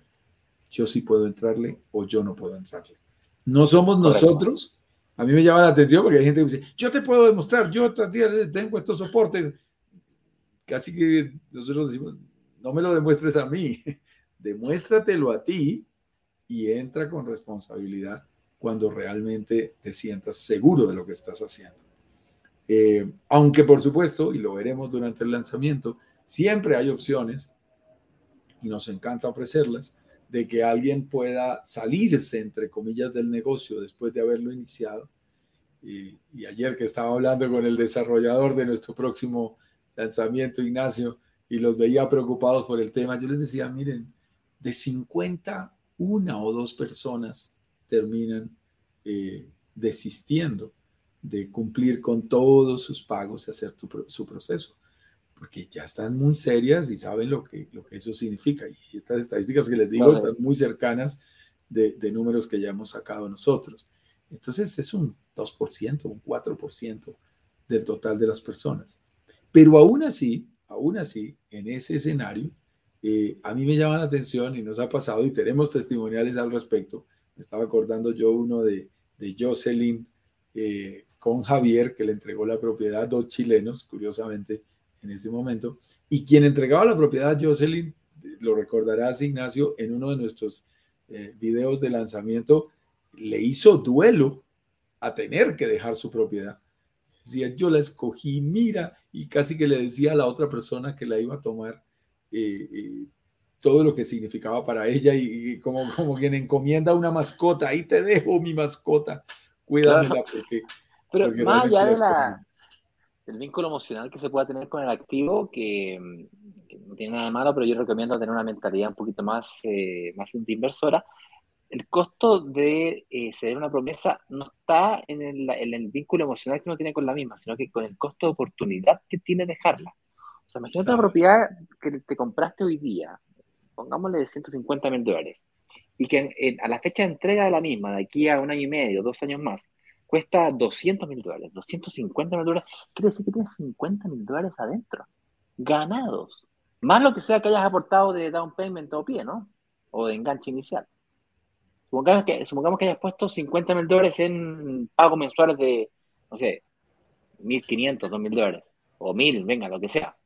yo sí puedo entrarle o yo no puedo entrarle. No somos nosotros. A mí me llama la atención porque hay gente que dice, yo te puedo demostrar, yo tengo estos soportes. Casi que nosotros decimos, no me lo demuestres a mí, demuéstratelo a ti y entra con responsabilidad cuando realmente te sientas seguro de lo que estás haciendo. Aunque por supuesto, y lo veremos durante el lanzamiento, siempre hay opciones, y nos encanta ofrecerlas, de que alguien pueda salirse, entre comillas, del negocio después de haberlo iniciado. Y ayer que estaba hablando con el desarrollador de nuestro próximo lanzamiento, Ignacio, y los veía preocupados por el tema, yo les decía, miren, de 50, una o dos personas terminan desistiendo de cumplir con todos sus pagos y hacer su proceso, porque ya están muy serias y saben lo que eso significa. Y estas estadísticas que les digo están muy cercanas de números que ya hemos sacado nosotros. Entonces es un 2%, un 4% del total de las personas. Pero aún así, en ese escenario, a mí me llama la atención y nos ha pasado y tenemos testimoniales al respecto. Me estaba acordando yo uno de Jocelyn con Javier, que le entregó la propiedad a dos chilenos, curiosamente, en ese momento. Y quien entregaba la propiedad a Jocelyn, lo recordarás, Ignacio, en uno de nuestros videos de lanzamiento, le hizo duelo a tener que dejar su propiedad. Decía, yo la escogí, mira, y casi que le decía a la otra persona que la iba a tomar todo lo que significaba para ella y como quien encomienda una mascota, ahí te dejo mi mascota, cuídamela. Pero más allá del vínculo emocional que se pueda tener con el activo, que no tiene nada de malo, pero yo recomiendo tener una mentalidad un poquito más inversora. El costo de ceder una promesa no está en el vínculo emocional que uno tiene con la misma, sino que con el costo de oportunidad que tiene dejarla. O sea, imagínate una propiedad que te compraste hoy día, pongámosle de $150,000, y que a la fecha de entrega de la misma, de aquí a un año y medio, 2 años más, cuesta $200,000, $250,000, quiere decir que tienes $50,000 adentro, ganados. Más lo que sea que hayas aportado de down payment o pie, ¿no? O de enganche inicial. Supongamos que hayas puesto $50,000 en pagos mensuales de, no sé, $1,500, $2,000, o $1,000, venga, lo que sea.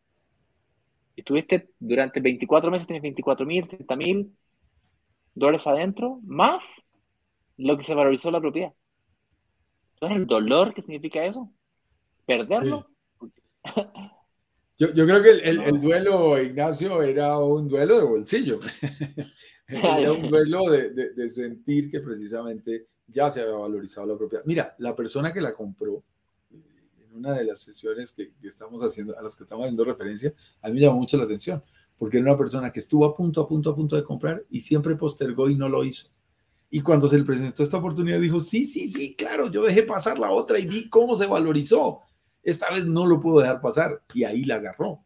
Estuviste durante 24 meses, tienes 24.000, 30.000 dólares adentro, más lo que se valorizó la propiedad. Entonces, el dolor que significa eso, perderlo. Sí. Yo creo que el duelo, Ignacio, era un duelo de bolsillo. Era un duelo de sentir que precisamente ya se había valorizado la propiedad. Mira, la persona que la compró, en una de las sesiones que estamos haciendo, a las que estamos haciendo referencia, a mí me llamó mucho la atención, porque era una persona que estuvo a punto de comprar y siempre postergó y no lo hizo. Y cuando se le presentó esta oportunidad, dijo, sí, claro, yo dejé pasar la otra y vi cómo se valorizó. Esta vez no lo puedo dejar pasar. Y ahí la agarró.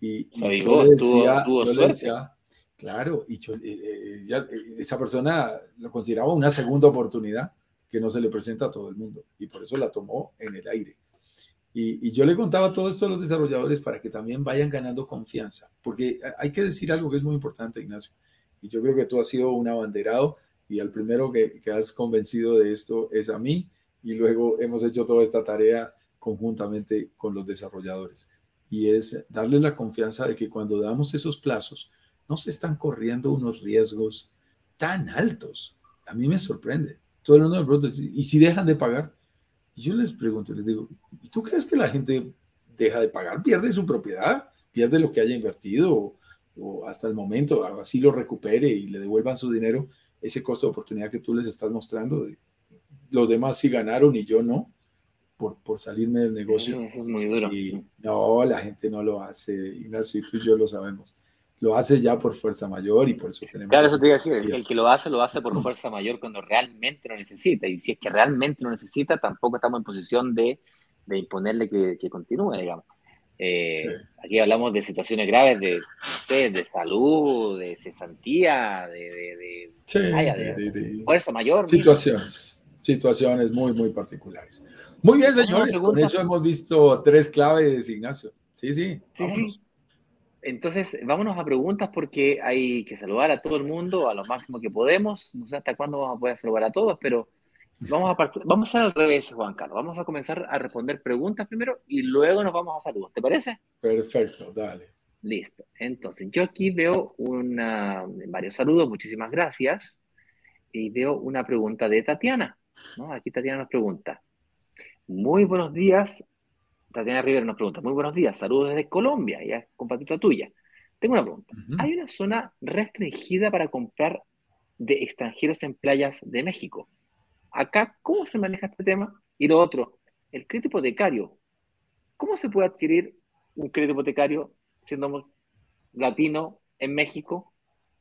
Y yo le decía, claro, y esa persona lo consideraba una segunda oportunidad que no se le presenta a todo el mundo. Y por eso la tomó en el aire. Y yo le contaba todo esto a los desarrolladores para que también vayan ganando confianza. Porque hay que decir algo que es muy importante, Ignacio. Y yo creo que tú has sido un abanderado y el primero que has convencido de esto es a mí. Y luego hemos hecho toda esta tarea conjuntamente con los desarrolladores. Y es darles la confianza de que cuando damos esos plazos, no se están corriendo unos riesgos tan altos. A mí me sorprende. Todo el mundo me pregunta, ¿y si dejan de pagar? Y yo les pregunto, les digo, ¿y tú crees que la gente deja de pagar? ¿Pierde su propiedad? ¿Pierde lo que haya invertido? O hasta el momento, así lo recupere y le devuelvan su dinero, ese costo de oportunidad que tú les estás mostrando. Los demás sí ganaron y yo no. Por salirme del negocio. Eso es muy duro. Y no, la gente no lo hace, Ignacio, y tú y yo lo sabemos. Lo hace ya por fuerza mayor y por eso tenemos... Claro, eso te iba a decir, el que lo hace por fuerza mayor cuando realmente lo necesita, y si es que realmente lo necesita, tampoco estamos en posición de imponerle que continúe, digamos. Sí. Aquí hablamos de situaciones graves de salud, de cesantía, de fuerza mayor. Situaciones muy particulares. Muy bien, señores, con eso hemos visto 3 claves, Ignacio. Sí. Entonces, vámonos a preguntas porque hay que saludar a todo el mundo a lo máximo que podemos. No sé hasta cuándo vamos a poder saludar a todos, pero vamos a hacer al revés, Juan Carlos. Vamos a comenzar a responder preguntas primero y luego nos vamos a saludar. ¿Te parece? Perfecto, dale. Listo. Entonces, yo aquí veo varios saludos. Muchísimas gracias. Y veo una pregunta de Tatiana, ¿no? Aquí Tatiana nos pregunta. Muy buenos días. Tatiana Rivera nos pregunta, muy buenos días, saludos desde Colombia, ya compartí la tuya. Tengo una pregunta. Uh-huh. ¿Hay una zona restringida para comprar de extranjeros en playas de México? Acá, ¿cómo se maneja este tema? Y lo otro, el crédito hipotecario. ¿Cómo se puede adquirir un crédito hipotecario siendo latino en México?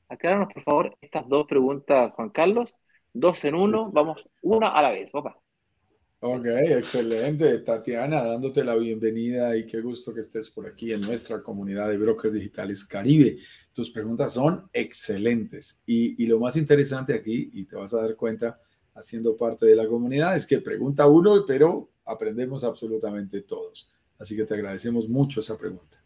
Acláranos, por favor, estas 2 preguntas, Juan Carlos. 2 en 1, vamos una a la vez, papá. Ok, excelente, Tatiana, dándote la bienvenida y qué gusto que estés por aquí en nuestra comunidad de Brokers Digitales Caribe. Tus preguntas son excelentes y lo más interesante aquí, y te vas a dar cuenta haciendo parte de la comunidad, es que pregunta uno, pero aprendemos absolutamente todos. Así que te agradecemos mucho esa pregunta.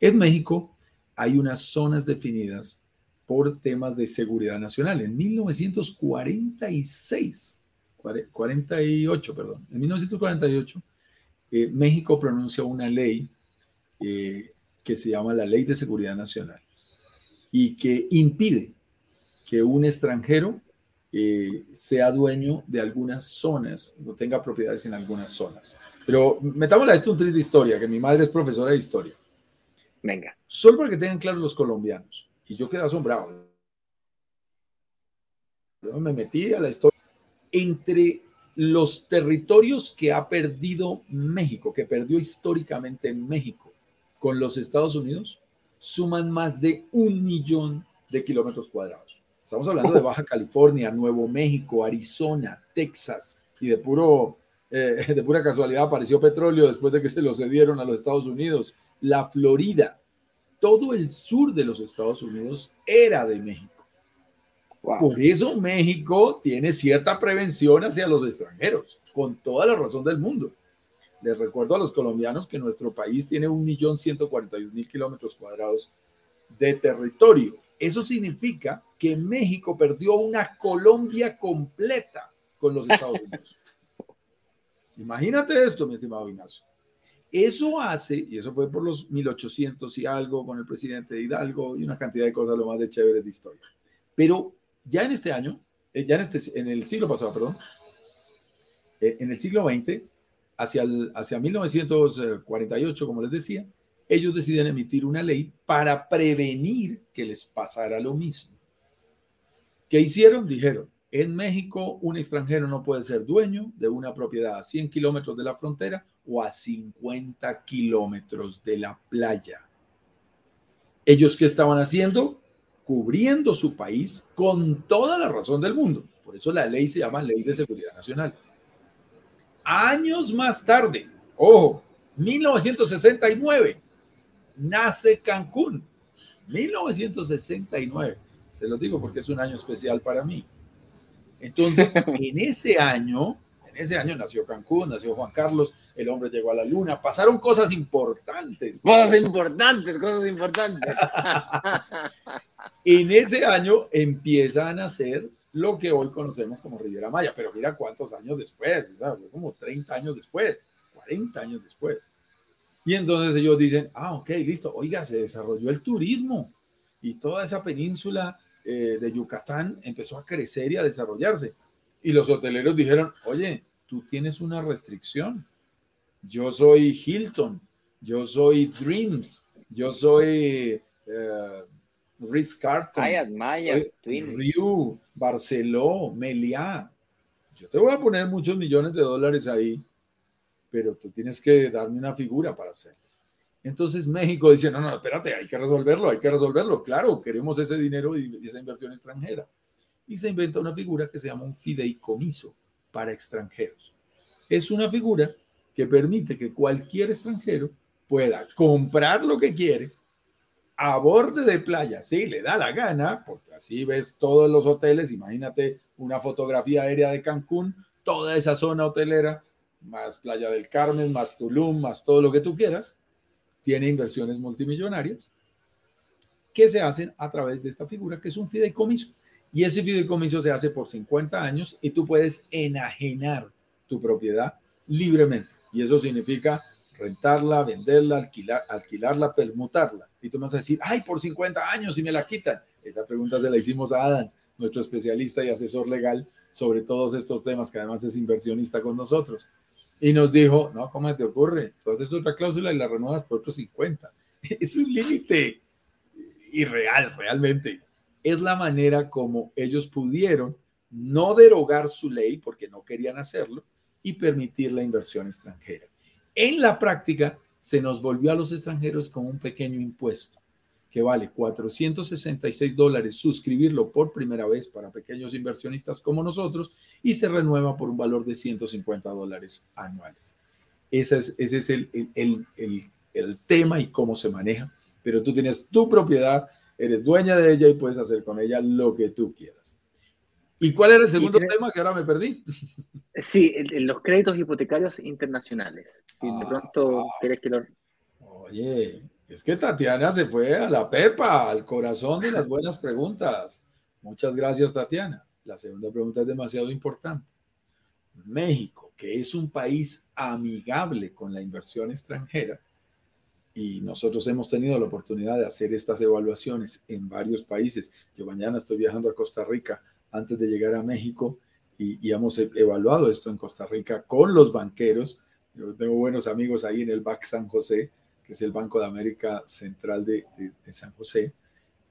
En México hay unas zonas definidas por temas de seguridad nacional. En 1948, México pronuncia una ley que se llama la Ley de Seguridad Nacional y que impide que un extranjero sea dueño de algunas zonas, no tenga propiedades en algunas zonas. Pero metámosle a esto un tris de historia, que mi madre es profesora de historia. Venga. Solo para que tengan claro los colombianos. Y yo quedé asombrado. Yo me metí a la historia. Entre los territorios que ha perdido México, que perdió históricamente México con los Estados Unidos, suman más de 1 millón de kilómetros cuadrados. Estamos hablando de Baja California, Nuevo México, Arizona, Texas, y de pura casualidad apareció petróleo después de que se lo cedieron a los Estados Unidos. La Florida, todo el sur de los Estados Unidos era de México. Wow. Por eso México tiene cierta prevención hacia los extranjeros, con toda la razón del mundo. Les recuerdo a los colombianos que nuestro país tiene 1.141.000 kilómetros cuadrados de territorio. Eso significa que México perdió una Colombia completa con los Estados Unidos. Imagínate esto, mi estimado Ignacio. Eso hace, y eso fue por los 1800 y algo con el presidente Hidalgo y una cantidad de cosas lo más de chéveres de historia. Pero ya en este año, en el siglo pasado, perdón, en el siglo XX, hacia 1948, como les decía, ellos deciden emitir una ley para prevenir que les pasara lo mismo. ¿Qué hicieron? Dijeron, en México un extranjero no puede ser dueño de una propiedad a 100 kilómetros de la frontera o a 50 kilómetros de la playa. ¿Ellos qué estaban haciendo? Cubriendo su país con toda la razón del mundo. Por eso la ley se llama Ley de Seguridad Nacional. Años más tarde, ojo, 1969, nace Cancún. 1969, se lo digo porque es un año especial para mí. Entonces, en ese año nació Cancún, nació Juan Carlos, el hombre llegó a la luna, pasaron cosas importantes. Cosas importantes. En ese año empieza a nacer lo que hoy conocemos como Riviera Maya, pero mira cuántos años después, ¿sabes? Como 30 años después, 40 años después. Y entonces ellos dicen, ok, listo, oiga, se desarrolló el turismo y toda esa península de Yucatán empezó a crecer y a desarrollarse. Y los hoteleros dijeron, oye, tú tienes una restricción. Yo soy Hilton, yo soy Dreams, yo soy Ritz-Carlton, Riu, Barceló, Meliá. Yo te voy a poner muchos millones de dólares ahí, pero tú tienes que darme una figura para hacerlo. Entonces México dice, no, espérate, hay que resolverlo. Claro, queremos ese dinero y esa inversión extranjera. Y se inventa una figura que se llama un fideicomiso para extranjeros. Es una figura que permite que cualquier extranjero pueda comprar lo que quiere a borde de playa. Sí, le da la gana, porque así ves todos los hoteles. Imagínate una fotografía aérea de Cancún, toda esa zona hotelera, más Playa del Carmen, más Tulum, más todo lo que tú quieras. Tiene inversiones multimillonarias que se hacen a través de esta figura que es un fideicomiso. Y ese fideicomiso se hace por 50 años y tú puedes enajenar tu propiedad libremente. Y eso significa rentarla, venderla, alquilarla, permutarla. Y tú vas a decir, por 50 años y me la quitan. Esa pregunta se la hicimos a Adán, nuestro especialista y asesor legal sobre todos estos temas, que además es inversionista con nosotros. Y nos dijo, no, ¿cómo te ocurre? Tú haces otra cláusula y la renuevas por otros 50. Es un límite irreal, realmente. Es la manera como ellos pudieron no derogar su ley porque no querían hacerlo y permitir la inversión extranjera. En la práctica, se nos volvió a los extranjeros con un pequeño impuesto que vale $466 suscribirlo por primera vez para pequeños inversionistas como nosotros y se renueva por un valor de $150 anuales. Ese es el tema y cómo se maneja. Pero tú tienes tu propiedad, eres dueña de ella y puedes hacer con ella lo que tú quieras. ¿Y cuál era el segundo tema que ahora me perdí? Sí, los créditos hipotecarios internacionales. Si de pronto quieres que lo... Oye... Es que Tatiana se fue a la pepa, al corazón de las buenas preguntas. Muchas gracias, Tatiana. La segunda pregunta es demasiado importante. México, que es un país amigable con la inversión extranjera, y nosotros hemos tenido la oportunidad de hacer estas evaluaciones en varios países. Yo mañana estoy viajando a Costa Rica antes de llegar a México y hemos evaluado esto en Costa Rica con los banqueros. Yo tengo buenos amigos ahí en el BAC San José, que es el Banco de América Central de San José.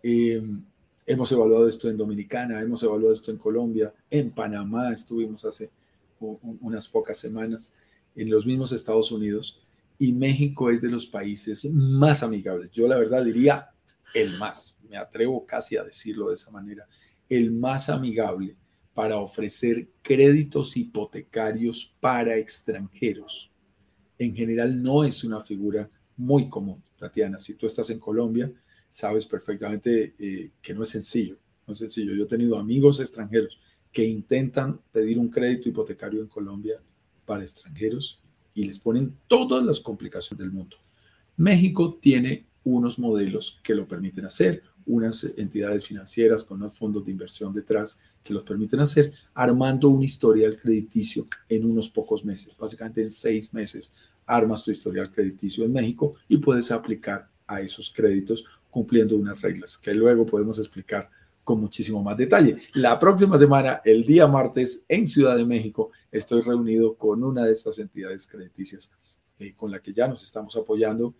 Hemos evaluado esto en Dominicana, hemos evaluado esto en Colombia, en Panamá estuvimos hace unas pocas semanas, en los mismos Estados Unidos, y México es de los países más amigables. Yo la verdad diría el más, me atrevo casi a decirlo de esa manera, el más amigable para ofrecer créditos hipotecarios para extranjeros. En general no es una figura muy común, Tatiana. Si tú estás en Colombia, sabes perfectamente que no es sencillo. Yo he tenido amigos extranjeros que intentan pedir un crédito hipotecario en Colombia para extranjeros y les ponen todas las complicaciones del mundo. México tiene unos modelos que lo permiten hacer, unas entidades financieras con unos fondos de inversión detrás que los permiten hacer, armando un historial crediticio en unos pocos meses, básicamente en 6 meses. armas tu historial crediticio en México y puedes aplicar a esos créditos cumpliendo unas reglas que luego podemos explicar con muchísimo más detalle. La próxima semana, el día martes, en Ciudad de México, estoy reunido con una de estas entidades crediticias con la que ya nos estamos apoyando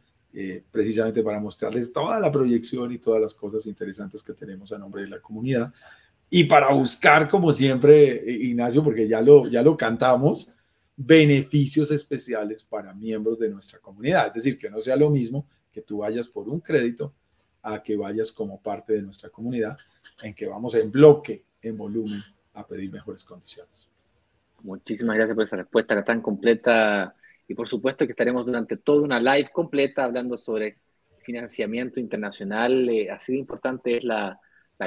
precisamente para mostrarles toda la proyección y todas las cosas interesantes que tenemos a nombre de la comunidad. Y para buscar, como siempre, Ignacio, porque ya lo cantamos, beneficios especiales para miembros de nuestra comunidad. Es decir, que no sea lo mismo que tú vayas por un crédito a que vayas como parte de nuestra comunidad, en que vamos en bloque, en volumen, a pedir mejores condiciones. Muchísimas gracias por esa respuesta tan completa. Y por supuesto que estaremos durante toda una live completa hablando sobre financiamiento internacional. Así de importante es la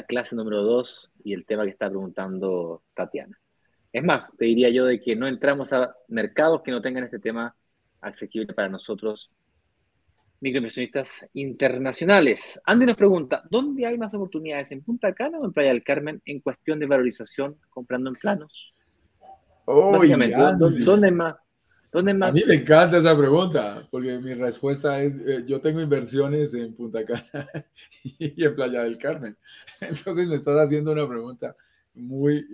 clase número 2 y el tema que está preguntando Tatiana. Es más, te diría yo de que no entramos a mercados que no tengan este tema accesible para nosotros, microinversionistas internacionales. Andy nos pregunta, ¿dónde hay más oportunidades? ¿En Punta Cana o en Playa del Carmen en cuestión de valorización comprando en planos? Básicamente, ¿dónde más? A mí me encanta esa pregunta, porque mi respuesta es, yo tengo inversiones en Punta Cana y en Playa del Carmen. Entonces me estás haciendo una pregunta muy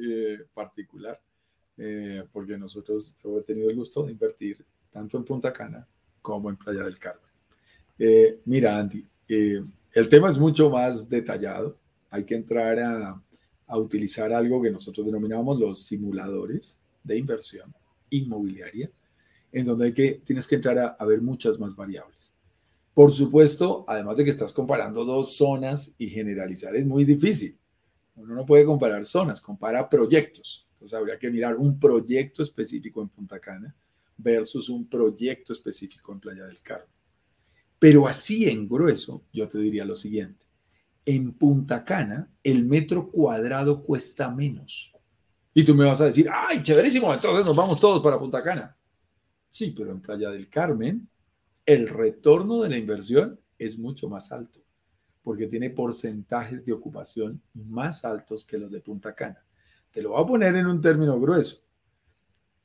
particular, porque yo he tenido el gusto de invertir tanto en Punta Cana como en Playa del Carmen. Mira, Andy, el tema es mucho más detallado. Hay que entrar a utilizar algo que nosotros denominamos los simuladores de inversión inmobiliaria, en donde tienes que entrar a ver muchas más variables. Por supuesto, además de que estás comparando dos zonas y generalizar es muy difícil. Uno no puede comparar zonas, compara proyectos. Entonces habría que mirar un proyecto específico en Punta Cana versus un proyecto específico en Playa del Carmen. Pero así en grueso, yo te diría lo siguiente. En Punta Cana, el metro cuadrado cuesta menos. Y tú me vas a decir, ¡ay, chéverísimo! Entonces nos vamos todos para Punta Cana. Sí, pero en Playa del Carmen, el retorno de la inversión es mucho más alto, porque tiene porcentajes de ocupación más altos que los de Punta Cana. Te lo voy a poner en un término grueso.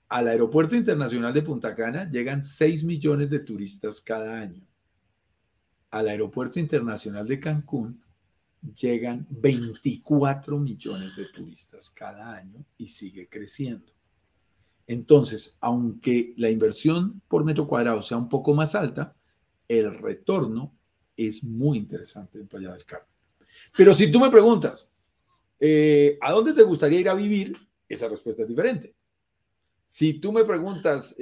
Al Aeropuerto Internacional de Punta Cana llegan 6 millones de turistas cada año. Al Aeropuerto Internacional de Cancún llegan 24 millones de turistas cada año y sigue creciendo. Entonces, aunque la inversión por metro cuadrado sea un poco más alta, el retorno es muy interesante en Playa del Carmen. Pero si tú me preguntas, ¿a dónde te gustaría ir a vivir? Esa respuesta es diferente. Si tú me preguntas,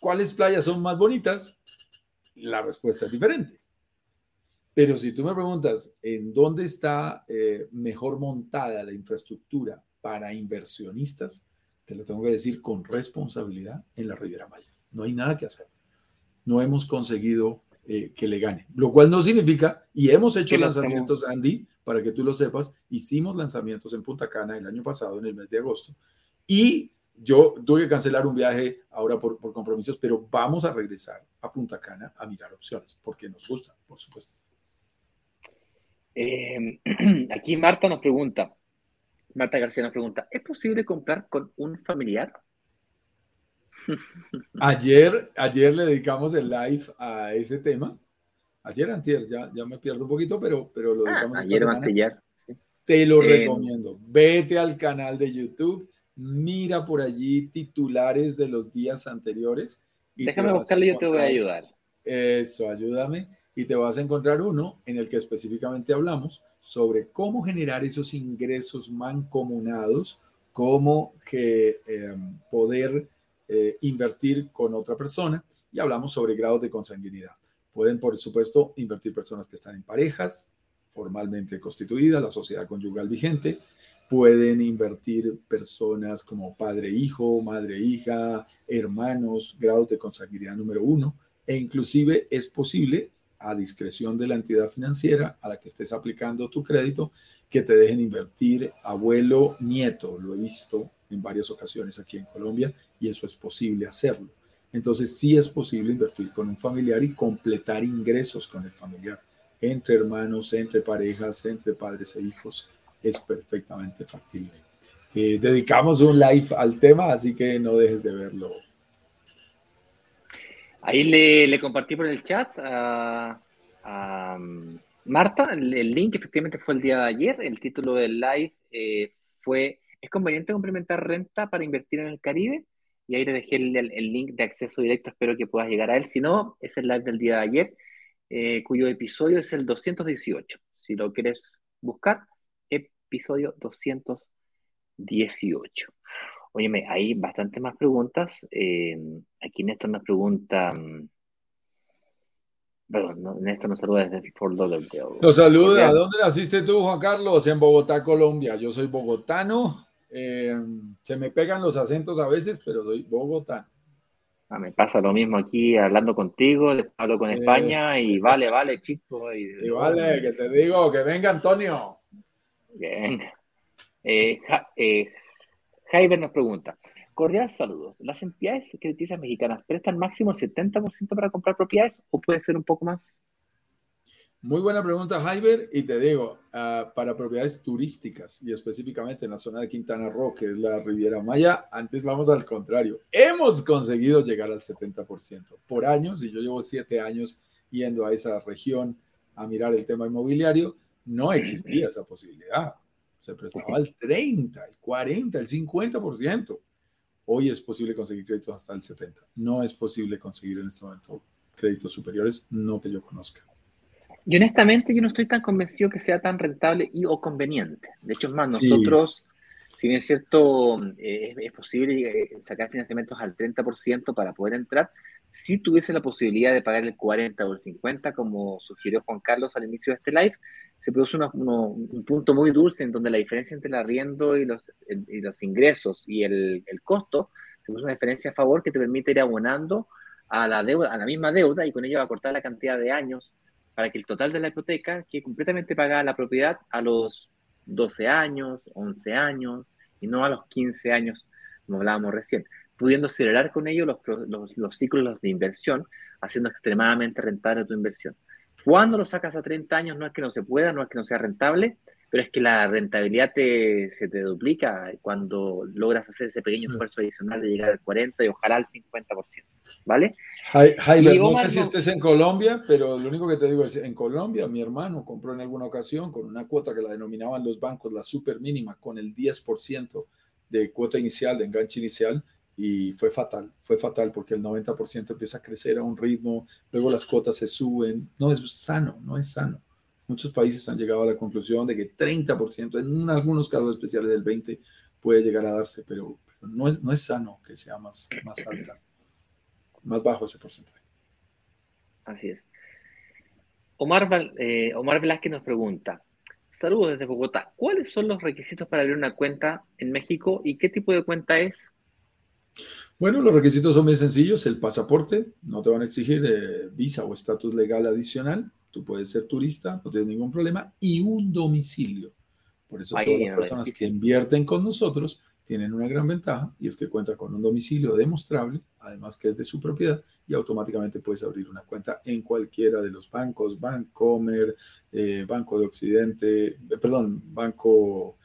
¿cuáles playas son más bonitas? La respuesta es diferente. Pero si tú me preguntas en dónde está mejor montada la infraestructura para inversionistas, te lo tengo que decir con responsabilidad, en la Riviera Maya. No hay nada que hacer. No hemos conseguido que le gane. Lo cual no significa, y hemos hecho lanzamientos, Andy, para que tú lo sepas, hicimos lanzamientos en Punta Cana el año pasado, en el mes de agosto, y yo tuve que cancelar un viaje ahora por compromisos, pero vamos a regresar a Punta Cana a mirar opciones, porque nos gusta, por supuesto. Aquí Marta García nos pregunta, ¿es posible comprar con un familiar? Ayer le dedicamos el live a ese tema. Ayer, antier, ya me pierdo un poquito, pero lo dedicamos ayer. Te lo recomiendo. Vete al canal de YouTube, mira por allí titulares de los días anteriores. Déjame buscarlo y yo te voy a ayudar. Eso, ayúdame. Y te vas a encontrar uno en el que específicamente hablamos sobre cómo generar esos ingresos mancomunados, cómo poder invertir con otra persona, y hablamos sobre grados de consanguinidad. Pueden, por supuesto, invertir personas que están en parejas formalmente constituidas, la sociedad conyugal vigente. Pueden invertir personas como padre-hijo, madre-hija, hermanos, grados de consanguinidad número 1, e inclusive es posible, a discreción de la entidad financiera a la que estés aplicando tu crédito, que te dejen invertir abuelo, nieto. Lo he visto en varias ocasiones aquí en Colombia y eso es posible hacerlo. Entonces sí es posible invertir con un familiar y completar ingresos con el familiar. Entre hermanos, entre parejas, entre padres e hijos, es perfectamente factible. Dedicamos un live al tema, así que no dejes de verlo. Ahí le compartí por el chat a Marta el link, efectivamente fue el día de ayer. El título del live fue ¿es conveniente complementar renta para invertir en el Caribe? Y ahí les dejé el link de acceso directo, espero que puedas llegar a él. Si no, es el live del día de ayer, cuyo episodio es el 218. Si lo quieres buscar, episodio 218. Óyeme, hay bastantes más preguntas. Aquí Néstor nos pregunta... Perdón, no, Néstor nos saluda desde Fort Lauderdale. Nos saluda. ¿Dónde naciste tú, Juan Carlos? En Bogotá, Colombia. Yo soy bogotano. Se me pegan los acentos a veces, pero soy bogotano. Ah, me pasa lo mismo aquí hablando contigo. Hablo con España y vale, chico. Y vale, que te digo, que venga Antonio. Bien. Javier nos pregunta, cordiales saludos, ¿las entidades crediticias mexicanas prestan máximo el 70% para comprar propiedades o puede ser un poco más? Muy buena pregunta, Javier, y te digo, para propiedades turísticas y específicamente en la zona de Quintana Roo, que es la Riviera Maya, antes vamos al contrario, hemos conseguido llegar al 70% por años, y yo llevo 7 años yendo a esa región a mirar el tema inmobiliario, no existía esa posibilidad. Se prestaba al 30, al 40, al 50%. Hoy es posible conseguir créditos hasta el 70%. No es posible conseguir en este momento créditos superiores, no que yo conozca. Y honestamente yo no estoy tan convencido que sea tan rentable y o conveniente. De hecho, es más, nosotros, si bien es cierto, es posible sacar financiamientos al 30% para poder entrar, si tuviese la posibilidad de pagar el 40 o el 50, como sugirió Juan Carlos al inicio de este live, se produce un punto muy dulce en donde la diferencia entre el arriendo y los ingresos y el costo, se produce una diferencia a favor que te permite ir abonando a la misma deuda y con ello va a cortar la cantidad de años para que el total de la hipoteca quede completamente pagada la propiedad a los 12 años, 11 años y no a los 15 años como hablábamos recién, pudiendo acelerar con ello los ciclos de inversión, haciendo extremadamente rentable tu inversión. Cuando lo sacas a 30 años no es que no se pueda, no es que no sea rentable, pero es que la rentabilidad se te duplica cuando logras hacer ese pequeño esfuerzo adicional de llegar al 40% y ojalá al 50%, ¿vale? Jaime, no sé si estés en Colombia, pero lo único que te digo es, en Colombia mi hermano compró en alguna ocasión con una cuota que la denominaban los bancos la super mínima, con el 10% de cuota inicial, de enganche inicial, y fue fatal porque el 90% empieza a crecer a un ritmo, luego las cuotas se suben, no es sano. Muchos países han llegado a la conclusión de que 30%, en algunos casos especiales del 20% puede llegar a darse, pero no es sano que sea más alta, más bajo ese porcentaje. Así es. Omar Velázquez nos pregunta, saludos desde Bogotá, ¿cuáles son los requisitos para abrir una cuenta en México y qué tipo de cuenta es? Bueno, los requisitos son bien sencillos, el pasaporte, no te van a exigir visa o estatus legal adicional, tú puedes ser turista, no tienes ningún problema, y un domicilio. Por eso todas las personas que invierten con nosotros tienen una gran ventaja, y es que cuentan con un domicilio demostrable, además que es de su propiedad, y automáticamente puedes abrir una cuenta en cualquiera de los bancos, Bancomer, Banco de Occidente, Banco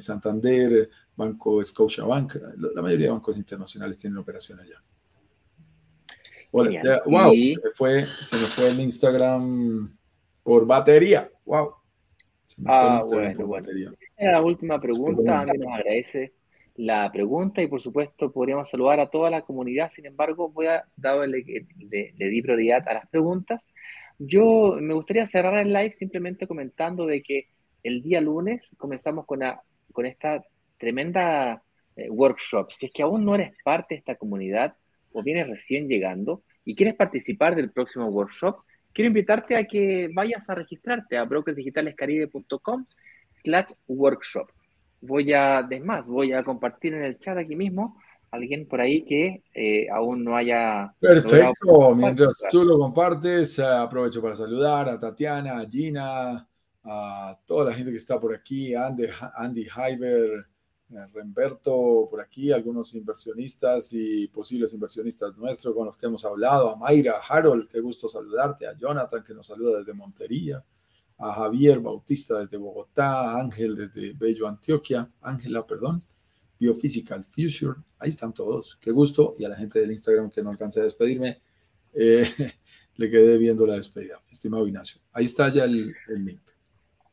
Santander, Banco Scotiabank, la mayoría de bancos internacionales tienen operación allá. Hola, wow, se me fue el Instagram por batería. Wow. Batería. La última pregunta, a mí nos agradece la pregunta y por supuesto podríamos saludar a toda la comunidad, sin embargo, le di prioridad a las preguntas. Yo me gustaría cerrar el live simplemente comentando de que el día lunes comenzamos con esta tremenda workshop. Si es que aún no eres parte de esta comunidad o vienes recién llegando y quieres participar del próximo workshop, quiero invitarte a que vayas a registrarte a brokersdigitalescaribe.com/workshop. Voy a compartir en el chat aquí mismo alguien por ahí que aún no haya... Perfecto, mientras tú lo compartes, aprovecho para saludar a Tatiana, a Gina, a toda la gente que está por aquí, Andy Hyber, Remberto por aquí, algunos inversionistas y posibles inversionistas nuestros con los que hemos hablado, a Mayra, a Harold, qué gusto saludarte, a Jonathan que nos saluda desde Montería, a Javier Bautista desde Bogotá, a Ángel desde Bello, Antioquia, Ángela, Biophysical Future, ahí están todos, qué gusto, y a la gente del Instagram que no alcancé a despedirme, le quedé viendo la despedida, estimado Ignacio. Ahí está ya el link.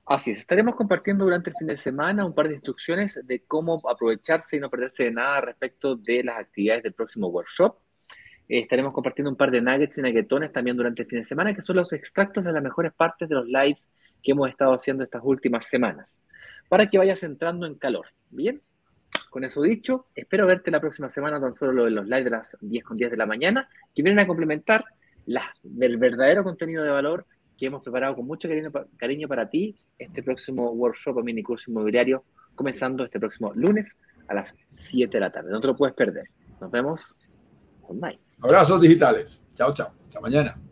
Así es, estaremos compartiendo durante el fin de semana un par de instrucciones de cómo aprovecharse y no perderse de nada respecto de las actividades del próximo workshop. Estaremos compartiendo un par de nuggets y nuggetones también durante el fin de semana, que son los extractos de las mejores partes de los lives que hemos estado haciendo estas últimas semanas, para que vayas entrando en calor. Bien, con eso dicho, espero verte la próxima semana tan solo en los lives de las 10:10 de la mañana, que vienen a complementar el verdadero contenido de valor que hemos preparado con mucho cariño para ti, este próximo workshop o mini curso inmobiliario, comenzando este próximo lunes a las 7 de la tarde. No te lo puedes perder. Nos vemos online. Abrazos digitales. Chao, chao. Hasta mañana.